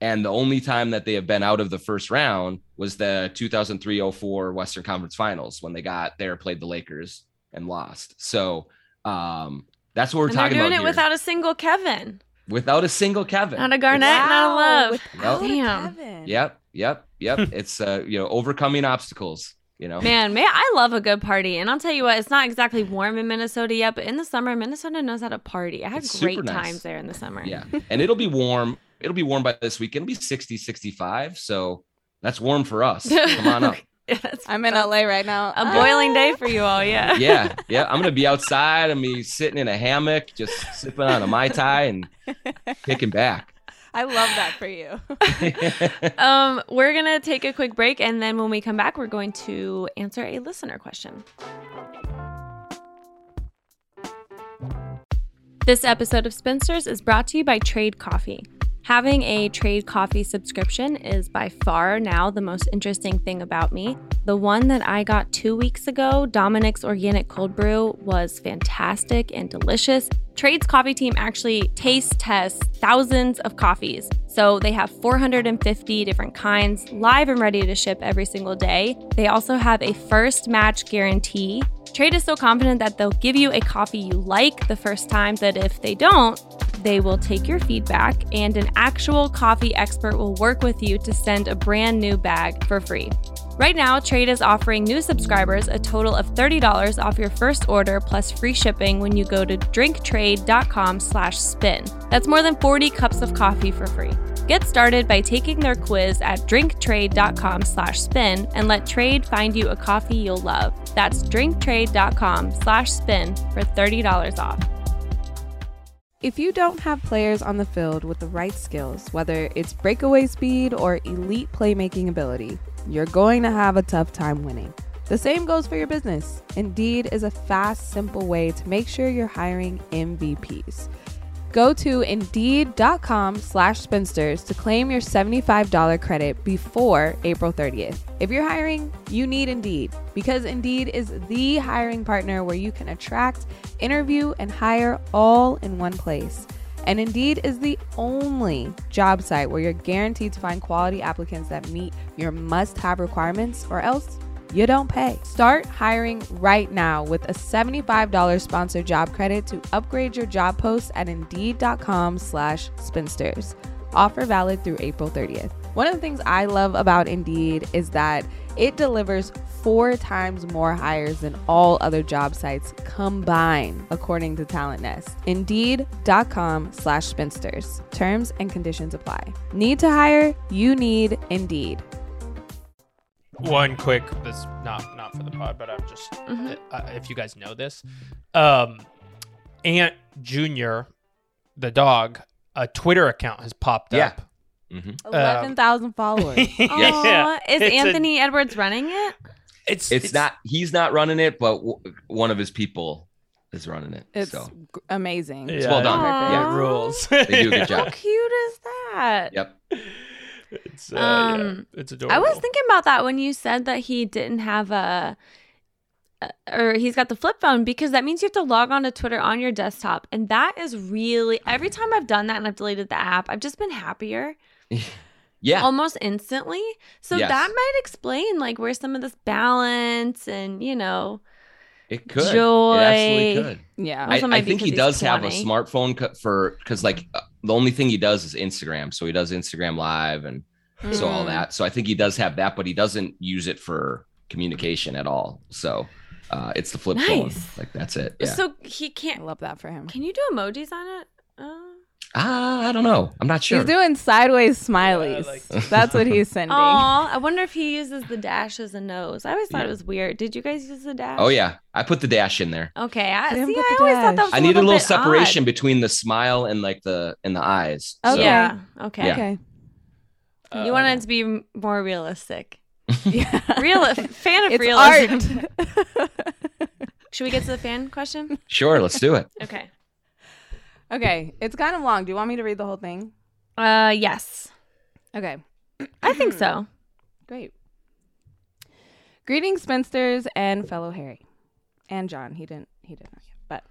And the only time that they have been out of the first round was the two thousand three oh four Western Conference Finals when they got there, played the Lakers and lost. So um, that's what we're and talking about. They're doing about it here. Without a single Kevin. Without a single Kevin. Not a Garnett, wow. not a Love. Without yep. a Kevin. Yep, yep, yep. It's uh, you know, overcoming obstacles. you know? Man, man, I love a good party. And I'll tell you what, it's not exactly warm in Minnesota yet, but in the summer, Minnesota knows how to party. I had it's great nice. times there in the summer. Yeah, and it'll be warm. It'll be warm by this week. It'll be sixty, sixty-five. So that's warm for us. Come on up. That's, I'm in L A right now. A ah. boiling day for you all, yeah. Yeah, yeah. I'm gonna be outside. I'm gonna be sitting in a hammock, just sipping on a Mai Tai and kicking back. I love that for you. um, we're gonna take a quick break, and then when we come back, we're going to answer a listener question. This episode of Spensters is brought to you by Trade Coffee. Having a Trade Coffee subscription is by far now the most interesting thing about me. The one that I got two weeks ago, Dominic's Organic Cold Brew, was fantastic and delicious. Trade's coffee team actually taste tests thousands of coffees. So they have four hundred fifty different kinds, live and ready to ship every single day. They also have a first match guarantee. Trade is so confident that they'll give you a coffee you like the first time that if they don't, they will take your feedback and an actual coffee expert will work with you to send a brand new bag for free. Right now, Trade is offering new subscribers a total of thirty dollars off your first order plus free shipping when you go to drinktrade.com slash spin. That's more than forty cups of coffee for free. Get started by taking their quiz at drinktrade.com slash spin and let Trade find you a coffee you'll love. That's drinktrade.com slash spin for thirty dollars off. If you don't have players on the field with the right skills, whether it's breakaway speed or elite playmaking ability, you're going to have a tough time winning. The same goes for your business. Indeed is a fast, simple way to make sure you're hiring M V Ps. Go to Indeed.com slash Spensters to claim your seventy-five dollars credit before April thirtieth. If you're hiring, you need Indeed, because Indeed is the hiring partner where you can attract, interview, and hire all in one place. And Indeed is the only job site where you're guaranteed to find quality applicants that meet your must-have requirements, or else you don't pay. Start hiring right now with a seventy-five dollars sponsored job credit to upgrade your job post at Indeed.com slash Spinsters. Offer valid through April thirtieth. One of the things I love about Indeed is that it delivers four times more hires than all other job sites combined, according to Talent Nest. Indeed.com slash Spinsters. Terms and conditions apply. Need to hire? You need Indeed. One quick, this not not for the pod, but I'm just, mm-hmm. uh, if you guys know this, um, Aunt Junior, the dog, a Twitter account has popped yeah. up. Mm-hmm. eleven thousand um, followers. Yeah. Aww, is it's Anthony a, Edwards running it? It's, it's it's not. He's not running it, but w- one of his people is running it. It's so. g- amazing. It's yeah, well done. Yeah, it rules. They do a good job. How cute is that? Yep. It's uh, um, yeah, it's adorable. I was thinking about that when you said that he didn't have a, a, or he's got the flip phone, because that means you have to log on to Twitter on your desktop, and that is really, every time I've done that and I've deleted the app, I've just been happier. Yeah, almost instantly. So yes. that might explain like where some of this balance and, you know, it could joy. It absolutely could. Yeah, I, I think he does twenty. Have a smartphone co- for because like uh, the only thing he does is Instagram. So he does Instagram Live and mm-hmm. so all that. So I think he does have that, but he doesn't use it for communication at all. So uh, it's the flip nice. phone. Like that's it. Yeah. So he can't. I love that for him. Can you do emojis on it? Uh... Ah, I don't know. I'm not sure. He's doing sideways smileys. Yeah, like that. That's what he's sending. Aw, I wonder if he uses the dash as a nose. I always thought yeah. it was weird. Did you guys use the dash? Oh, yeah. I put the dash in there. Okay. I, I see, I always dash. thought that was I a need little a little separation odd. Between the smile and like the and the eyes. Oh, so, yeah. Okay. Yeah. Okay. You uh, want it to be more realistic. Yeah. Real, fan of it's realism. Art. Should we get to the fan question? Sure. Let's do it. Okay. Okay, it's kind of long. Do you want me to read the whole thing? Uh, yes. Okay. I think so. Great. Greetings, Spensters and fellow Harry. And John. He didn't, he didn't. But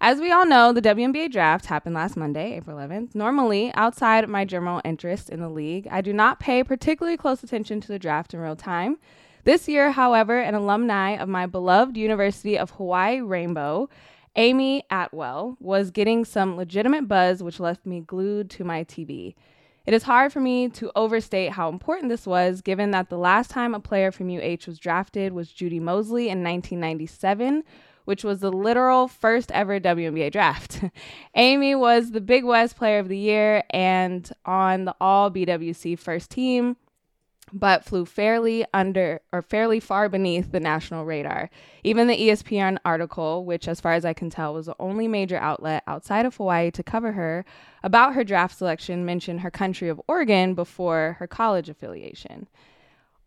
as we all know, the W N B A draft happened last Monday, April eleventh. Normally, outside my general interest in the league, I do not pay particularly close attention to the draft in real time. This year, however, an alumni of my beloved University of Hawaii Rainbow, Amy Atwell, was getting some legitimate buzz, which left me glued to my T V. It is hard for me to overstate how important this was, given that the last time a player from U H was drafted was Judy Mosley in nineteen ninety-seven, which was the literal first ever W N B A draft. Amy was the Big West Player of the Year and on the All-B W C first team, but flew fairly under or fairly far beneath the national radar. Even the E S P N article, which as far as I can tell was the only major outlet outside of Hawaii to cover her, about her draft selection mentioned her country of Oregon before her college affiliation.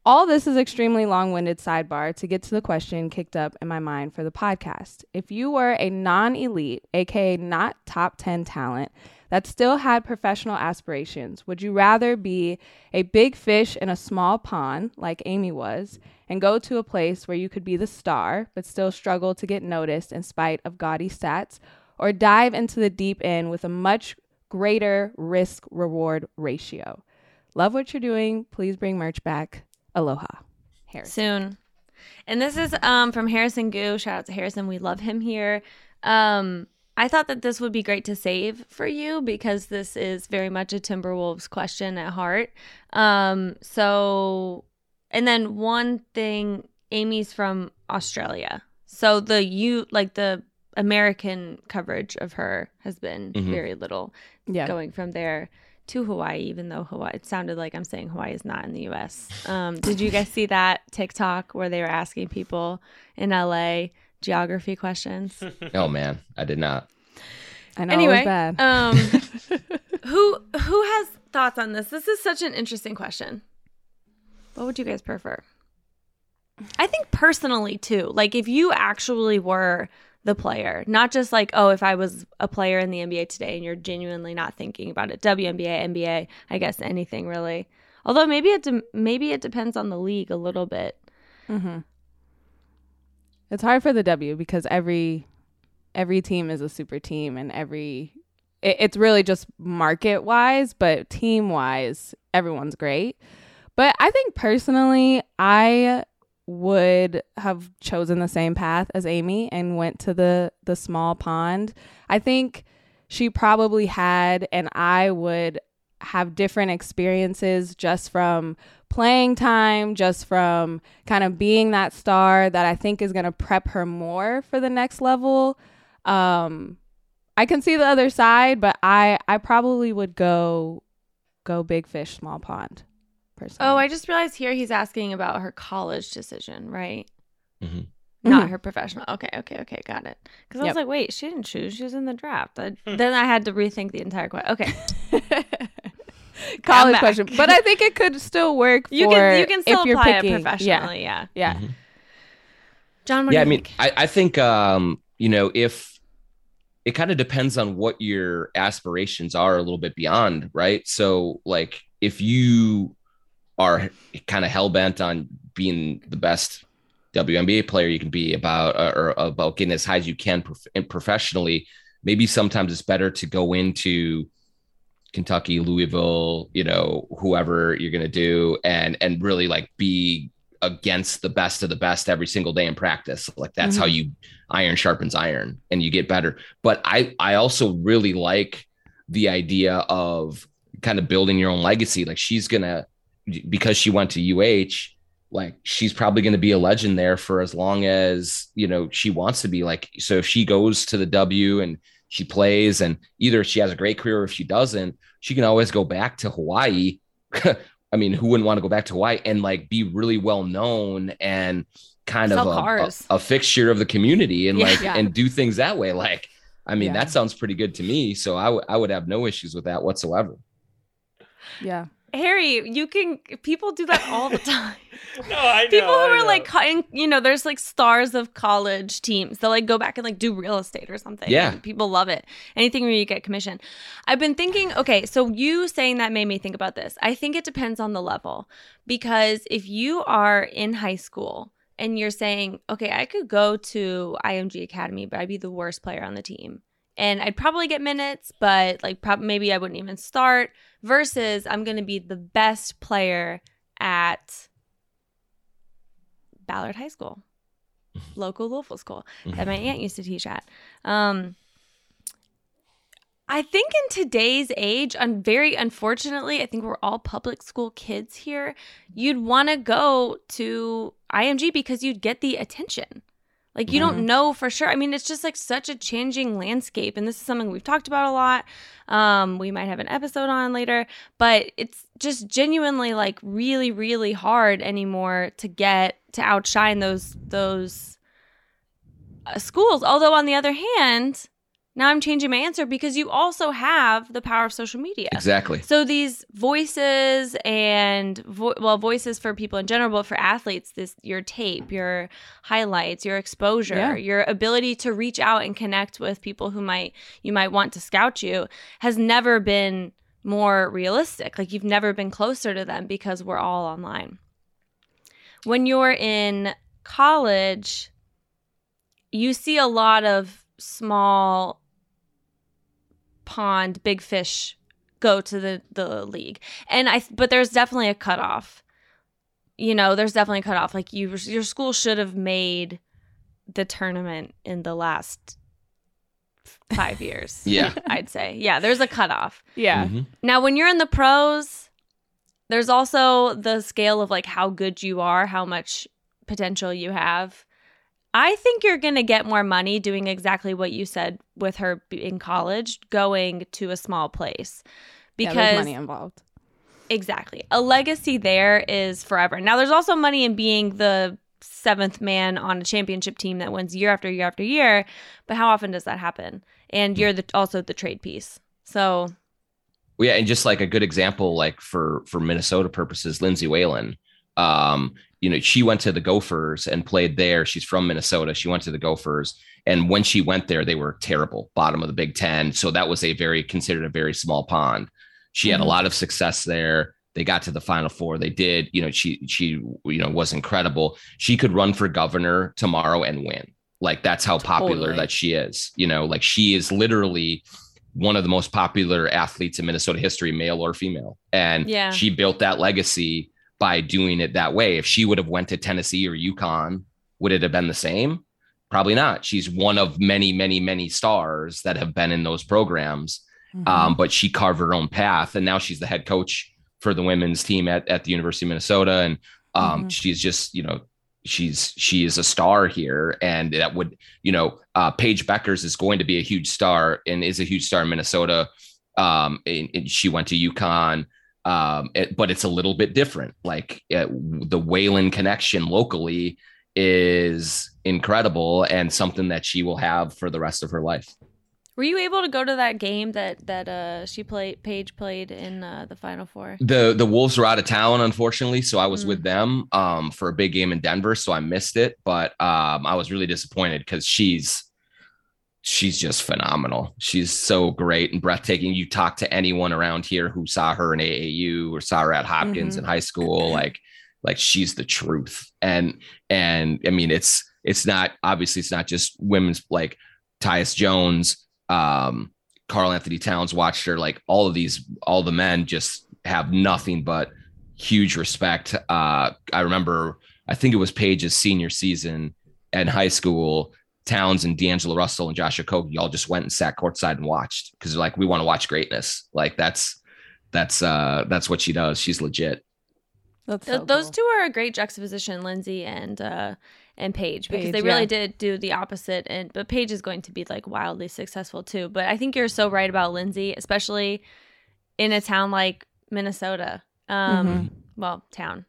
All this is extremely long-winded sidebar to get to the question kicked up in my mind for the podcast. If you were a non-elite, aka not top ten talent, that still had professional aspirations, would you rather be a big fish in a small pond, like Amy was, and go to a place where you could be the star, but still struggle to get noticed in spite of gaudy stats, or dive into the deep end with a much greater risk-reward ratio? Love what you're doing. Please bring merch back. Aloha, Harry. Soon. And this is um, from Harrison Goo. Shout out to Harrison. We love him here. Um, I thought that this would be great to save for you because this is very much a Timberwolves question at heart. Um, so, and then one thing, Amy's from Australia. So the you like the American coverage of her has been mm-hmm. very little yeah. going from there to Hawaii, even though Hawaii, it sounded like I'm saying Hawaii is not in the U S. Um, did you guys see that TikTok where they were asking people in L A geography questions? Oh man, I did not. I know anyway, it was bad. um, who who has thoughts on this? This is such an interesting question. What would you guys prefer? I think personally too. Like if you actually were the player, not just like, oh, if I was a player in the N B A today, and you're genuinely not thinking about it. W N B A, N B A, I guess anything really. Although maybe it de- maybe it depends on the league a little bit. Mm-hmm. It's hard for the W because every every team is a super team, and every it, it's really just market wise, but team wise, everyone's great. But I think personally, I. would have chosen the same path as Amy and went to the the small pond. I think she probably had, and I would have different experiences just from playing time, just from kind of being that star that I think is going to prep her more for the next level. Um, I can see the other side, but I, I probably would go go big fish, small pond. Person. Oh, I just realized here he's asking about her college decision, right? Mm-hmm. Not mm-hmm. her professional. Okay, okay, okay, got it. Because I yep. was like, wait, she didn't choose. She was in the draft. I, then I had to rethink the entire question. Okay. College question. But I think it could still work for you can, you can still if you're apply picking. It professionally, yeah. Yeah. yeah. Mm-hmm. John, what yeah, do you I think? mean, I, I think, um, you know, if it kind of depends on what your aspirations are a little bit beyond, right? So, like, if you are kind of hell-bent on being the best W N B A player you can be about or about getting as high as you can prof- and professionally, maybe sometimes it's better to go into Kentucky, Louisville, you know, whoever you're going to do and, and really like be against the best of the best every single day in practice. Like that's mm-hmm. how you iron sharpens iron and you get better. But I, I also really like the idea of kind of building your own legacy. Like she's going to, because she went to U H, like she's probably going to be a legend there for as long as, you know, she wants to be. Like, so if she goes to the W and she plays and either she has a great career or if she doesn't, she can always go back to Hawaii. I mean, who wouldn't want to go back to Hawaii and like be really well known and kind Sell of a, a, a fixture of the community and yeah, like, yeah. and do things that way. Like, I mean, yeah. that sounds pretty good to me. So I, w- I would have no issues with that whatsoever. Yeah. Harry, you can people do that all the time. No, I know. People who I are know. like, you know, there's like stars of college teams. They'll like go back and like do real estate or something. Yeah. People love it. Anything where you get commission. I've been thinking, okay, so you saying that made me think about this. I think it depends on the level because if you are in high school and you're saying, okay, I could go to I M G Academy, but I'd be the worst player on the team. And I'd probably get minutes, but like prob- maybe I wouldn't even start. Versus I'm going to be the best player at Ballard High School, local Louisville school that my aunt used to teach at. Um, I think in today's age, un- very unfortunately, I think we're all public school kids here, you'd want to go to I M G because you'd get the attention. Like, you mm-hmm. don't know for sure. I mean, it's just like such a changing landscape. And this is something we've talked about a lot. Um, we might have an episode on later. But it's just genuinely like really, really hard anymore to get to outshine those those uh, schools. Although on the other hand, now I'm changing my answer because you also have the power of social media. Exactly. So these voices and vo- well, voices for people in general, but for athletes, this your tape, your highlights, your exposure, yeah. your ability to reach out and connect with people who might you might want to scout you has never been more realistic. Like you've never been closer to them because we're all online. When you're in college, you see a lot of small pond, big fish go to the, the league. And I, but there's definitely a cutoff, you know, there's definitely a cutoff. Like you, your school should have made the tournament in the last five years. yeah. I'd say. Yeah. There's a cutoff. Yeah. Mm-hmm. Now, when you're in the pros, there's also the scale of like how good you are, how much potential you have. I think you're going to get more money doing exactly what you said with her in college, going to a small place. Because yeah, there's money involved. Exactly. A legacy there is forever. Now, there's also money in being the seventh man on a championship team that wins year after year after year. But how often does that happen? And you're the, also the trade piece. So. Yeah. And just like a good example, like for, for Minnesota purposes, Lindsey Whalen. Um, you know, she went to the Gophers and played there. She's from Minnesota. She went to the Gophers. And when she went there, they were terrible, bottom of the Big Ten. So that was a very considered a very small pond. She mm-hmm. had a lot of success there. They got to the Final Four. They did, you know, she, she, you know, was incredible. She could run for governor tomorrow and win. Like, that's how popular totally. That she is, you know, like she is literally one of the most popular athletes in Minnesota history, male or female. And yeah. she built that legacy by doing it that way. If she would have went to Tennessee or UConn, would it have been the same? Probably not. She's one of many, many, many stars that have been in those programs. Mm-hmm. Um, but she carved her own path. And now she's the head coach for the women's team at, at the University of Minnesota. And um, mm-hmm. she's just, you know, she's, she is a star here. And that would, you know, uh, Paige Beckers is going to be a huge star and is a huge star in Minnesota. Um, and, and she went to UConn. Um, it, but it's a little bit different. Like uh, the Whalen connection locally is incredible and something that she will have for the rest of her life. Were you able to go to that game that that uh, she played? Paige played in uh, the Final Four. The the Wolves were out of town, unfortunately, so I was mm. with them um, for a big game in Denver, so I missed it. But um, I was really disappointed because she's. She's just phenomenal. She's so great and breathtaking. You talk to anyone around here who saw her in A A U or saw her at Hopkins mm-hmm. in high school, like, like she's the truth. And, and I mean, it's, it's not, obviously it's not just women's, like Tyus Jones, um, Karl-Anthony Towns watched her, like all of these, all the men just have nothing but huge respect. Uh, I remember, I think it was Paige's senior season in high school, Towns and D'Angelo Russell and Josh Okogie all just went and sat courtside and watched because they're like, we want to watch greatness. Like that's, that's, uh, that's what she does. She's legit. That's so Th- those cool. two are a great juxtaposition, Lindsay and, uh, and Paige, because Paige, they really yeah. did do the opposite. And, but Paige is going to be like wildly successful too. But I think you're so right about Lindsay, especially in a town like Minnesota. Um, mm-hmm. Well, town.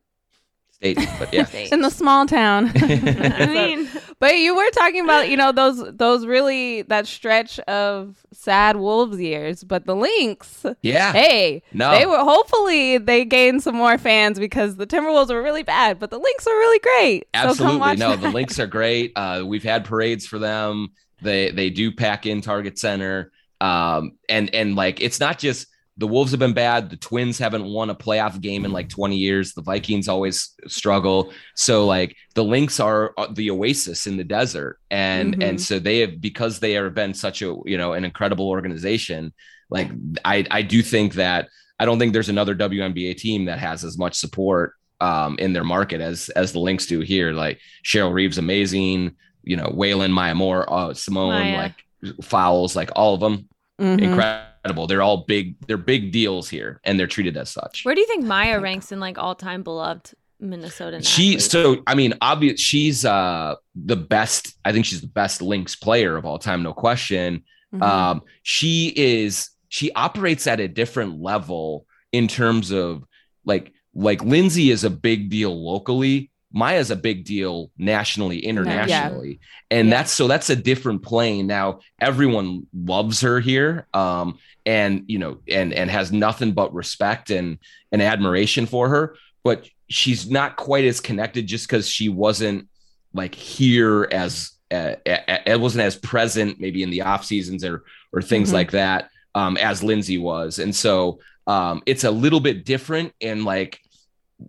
State, but yeah. State. In the small town. I mean, but you were talking about, you know, those those really that stretch of sad Wolves years, but the Lynx. Yeah. Hey, no. They were hopefully they gained some more fans because the Timberwolves were really bad, but the Lynx are really great. Absolutely. So come watch no, that. The Lynx are great. Uh, we've had parades for them. They they do pack in Target Center. Um, and and like it's not just the Wolves have been bad. The Twins haven't won a playoff game in like twenty years. The Vikings always struggle. So like the Lynx are the oasis in the desert. And, mm-hmm. and so they have, because they have been such a, you know, an incredible organization. Like I, I do think that, I don't think there's another W N B A team that has as much support um, in their market as, as the Lynx do here. Like Cheryl Reeves, amazing, you know, Waylon, Maya Moore, uh, Simone, Maya. like Fowles, like all of them. mm-hmm. incredible. They're all big. They're big deals here, and they're treated as such. Where do you think Maya ranks in like all time beloved Minnesota? She athletes? So I mean, obvious. She's uh, the best. I think she's the best Lynx player of all time, no question. Mm-hmm. Um, she is. She operates at a different level in terms of like like Lindsay is a big deal locally. Maya's a big deal nationally, internationally. Yeah. And yeah. that's so that's a different plane. Now, everyone loves her here um, and, you know, and and has nothing but respect and, and admiration for her. But she's not quite as connected just because she wasn't like here as uh, it wasn't as present maybe in the off seasons or or things mm-hmm. like that um, as Lindsay was. And so um, it's a little bit different and like.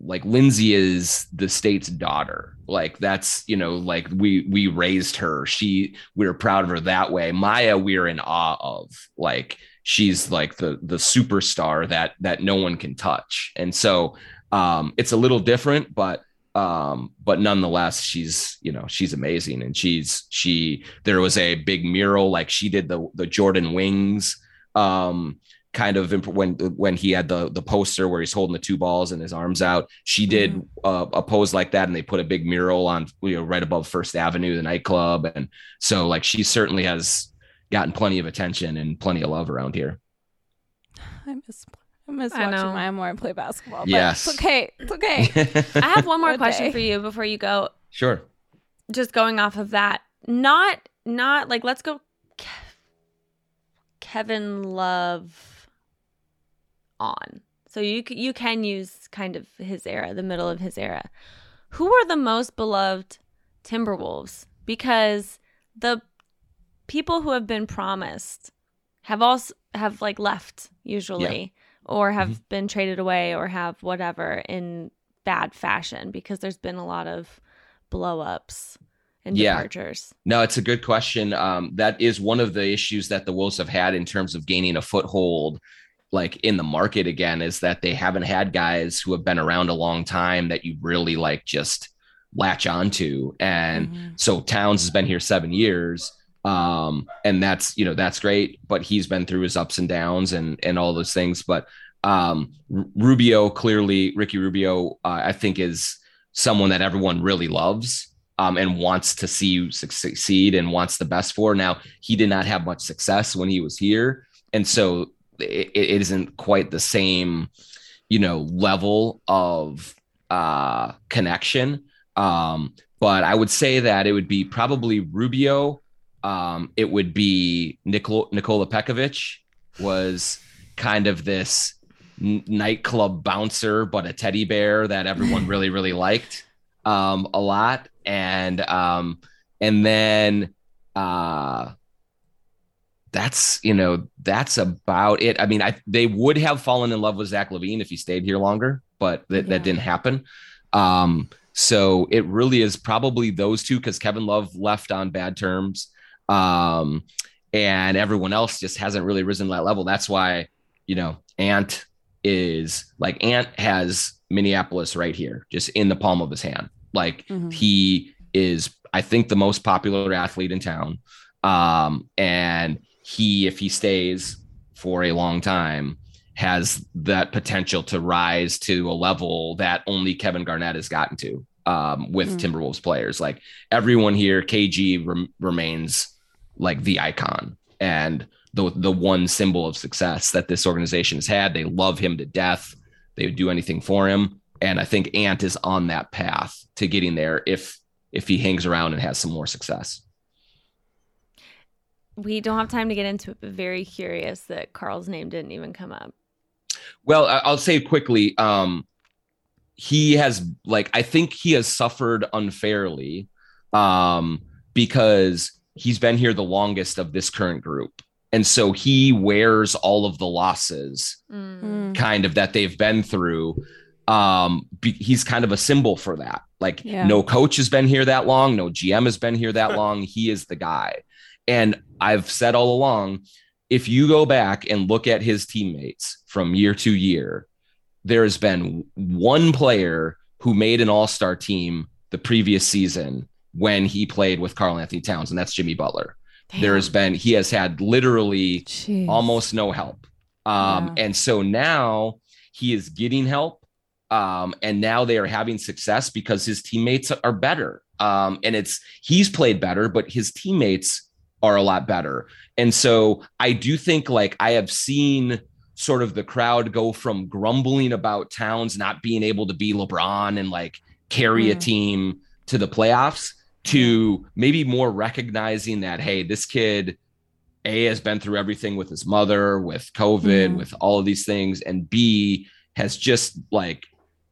Like Lindsay is the state's daughter. Like that's, you know, like we, we raised her. She, we were proud of her that way. Maya, we're in awe of, like, she's like the, the superstar that, that no one can touch. And so um, it's a little different, but, um, but nonetheless, she's, you know, she's amazing. And she's, she, there was a big mural, like she did the, the Jordan wings, um, kind of imp- when when he had the the poster where he's holding the two balls and his arms out, she did mm-hmm. uh, a pose like that, and they put a big mural on, you know, right above First Avenue, the nightclub. And so like she certainly has gotten plenty of attention and plenty of love around here. I miss I miss I watching Maya Morant play basketball. Yes, it's okay, it's okay. I have one more question day. for you before you go. Sure. Just going off of that, not not like let's go, Ke- Kevin Love. On so you you can use kind of his era, the middle of his era. Who are the most beloved Timberwolves? Because the people who have been promised have also have like left usually, yeah. or have mm-hmm. been traded away, or have whatever in bad fashion because there's been a lot of blow ups and yeah. departures. No, it's a good question. Um, that is one of the issues that the Wolves have had in terms of gaining a foothold. Like in the market again, is that they haven't had guys who have been around a long time that you really like just latch onto. And mm-hmm. so Towns has been here seven years. Um, and that's, you know, that's great, but he's been through his ups and downs and, and all those things. But um, Rubio, clearly Ricky Rubio, uh, I think is someone that everyone really loves um, and wants to see you succeed and wants the best for. Now, he did not have much success when he was here. And so It, it isn't quite the same, you know, level of uh, connection. Um, but I would say that it would be probably Rubio. Um, it would be Nikola, Nikola Pekovic was kind of this n- nightclub bouncer, but a teddy bear that everyone really, really liked um, a lot. And um, and then... Uh, That's, you know, that's about it. I mean, I they would have fallen in love with Zach LaVine if he stayed here longer, but th- yeah. that didn't happen. Um, so it really is probably those two, because Kevin Love left on bad terms um, and everyone else just hasn't really risen to that level. That's why, you know, Ant is like Ant has Minneapolis right here, just in the palm of his hand. Like mm-hmm. he is, I think, the most popular athlete in town. Um, and he, if he stays for a long time, has that potential to rise to a level that only Kevin Garnett has gotten to um, with mm. Timberwolves players. Like everyone here, K G rem- remains like the icon and the the one symbol of success that this organization has had. They love him to death. They would do anything for him. And I think Ant is on that path to getting there if if he hangs around and has some more success. We don't have time to get into it, but very curious that Carl's name didn't even come up. Well, I'll say quickly, um, he has, like, I think he has suffered unfairly um, because he's been here the longest of this current group. And so he wears all of the losses mm. kind of that they've been through. Um, be, he's kind of a symbol for that. Like yeah. no coach has been here that long. No G M has been here that long. He is the guy. And I've said all along, if you go back and look at his teammates from year to year, there has been one player who made an all-star team the previous season when he played with Karl-Anthony Towns, and that's Jimmy Butler. Damn. There has been, he has had literally Jeez. almost no help. Um, yeah. And so now he is getting help. Um, and now they are having success because his teammates are better. Um, and it's, he's played better, but his teammates are a lot better. And so I do think, like, I have seen sort of the crowd go from grumbling about Towns not being able to be LeBron and like carry mm. a team to the playoffs to maybe more recognizing that, hey, this kid A has been through everything with his mother, with COVID, mm. with all of these things. And B has just like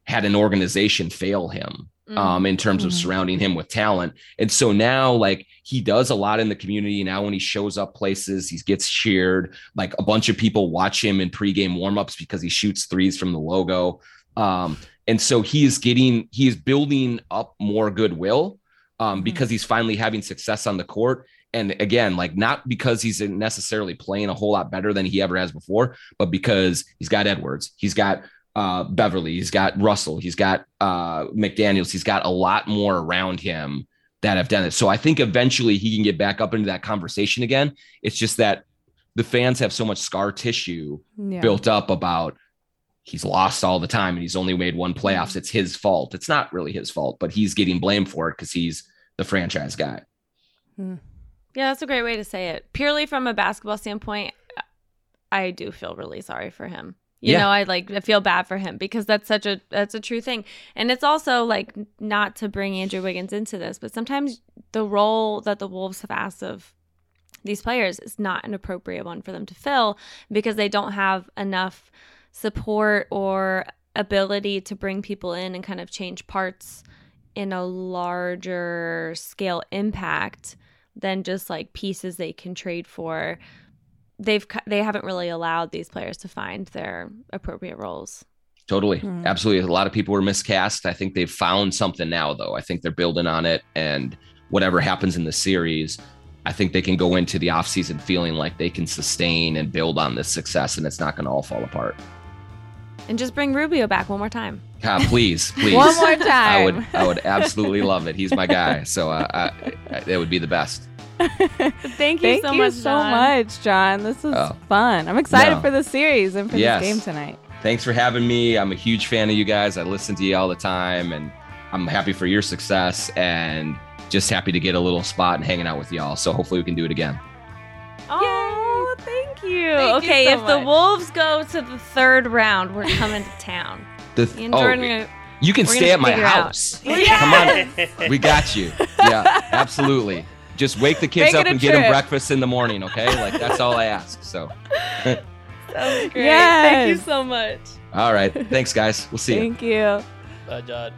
had an organization fail him mm. um, in terms mm. of surrounding him with talent. And so now, like, he does a lot in the community. Now when he shows up places, he gets cheered. Like, a bunch of people watch him in pregame warmups because he shoots threes from the logo. Um, and so he is getting, he is building up more goodwill um, because mm. he's finally having success on the court. And again, like, not because he's necessarily playing a whole lot better than he ever has before, but because he's got Edwards, he's got uh, Beverly, he's got Russell, he's got uh, McDaniels, he's got a lot more around him that have done it. So I think eventually he can get back up into that conversation again. It's just that the fans have so much scar tissue yeah. built up about, he's lost all the time and he's only made one playoffs. It's his fault. It's not really his fault, but he's getting blamed for it because he's the franchise guy. Hmm. Yeah, that's a great way to say it. Purely from a basketball standpoint, I do feel really sorry for him. You yeah. know, I like I feel bad for him because that's such a that's a true thing. And it's also like, not to bring Andrew Wiggins into this, but sometimes the role that the Wolves have asked of these players is not an appropriate one for them to fill because they don't have enough support or ability to bring people in and kind of change parts in a larger scale impact than just like pieces they can trade for. They've they haven't really allowed these players to find their appropriate roles. Totally. Mm. Absolutely. A lot of people were miscast. I think they've found something now, though. I think they're building on it, and whatever happens in the series, I think they can go into the offseason feeling like they can sustain and build on this success, and it's not going to all fall apart. And just bring Rubio back one more time. Ah, please, please. One more time. I would, I would absolutely love it. He's my guy, so uh, that would be the best. Thank you Thank so you much, so John. much, John. This was oh. fun. I'm excited no. for the series and for yes. this game tonight. Thanks for having me. I'm a huge fan of you guys. I listen to you all the time, and I'm happy for your success and just happy to get a little spot and hanging out with y'all. So hopefully we can do it again. Oh. Yay. Thank you. Thank okay, you so if much. The Wolves go to the third round, we're coming to town. The th- oh, gonna, you can stay at my house. Yes! Come on, we got you. Yeah, absolutely. Just wake the kids Make up and trip. Get them breakfast in the morning, okay? Like, that's all I ask. So. Sounds great. Yes. Thank you so much. All right. Thanks, guys. We'll see Thank you. Thank you. Bye, John.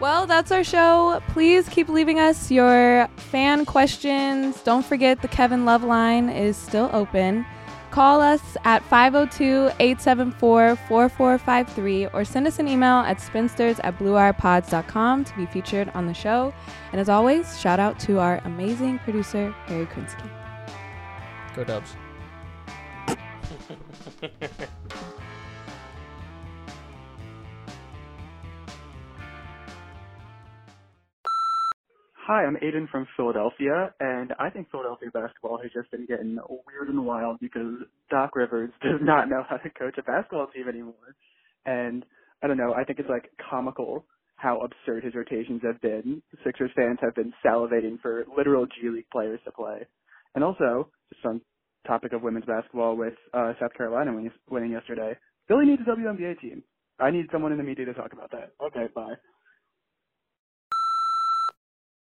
Well, that's our show. Please keep leaving us your fan questions. Don't forget the Kevin Love line is still open. Call us at five oh two, eight seven four, four four five three or send us an email at spinsters at blue wire pods dot com to be featured on the show. And as always, shout out to our amazing producer, Harry Krinsky. Go Dubs. Hi, I'm Aiden from Philadelphia, and I think Philadelphia basketball has just been getting weird and wild because Doc Rivers does not know how to coach a basketball team anymore. And I don't know, I think it's like comical how absurd his rotations have been. Sixers fans have been salivating for literal G League players to play. And also, just on topic of women's basketball with uh, South Carolina winning yesterday, Philly needs a W N B A team. I need someone in the media to talk about that. Okay, bye.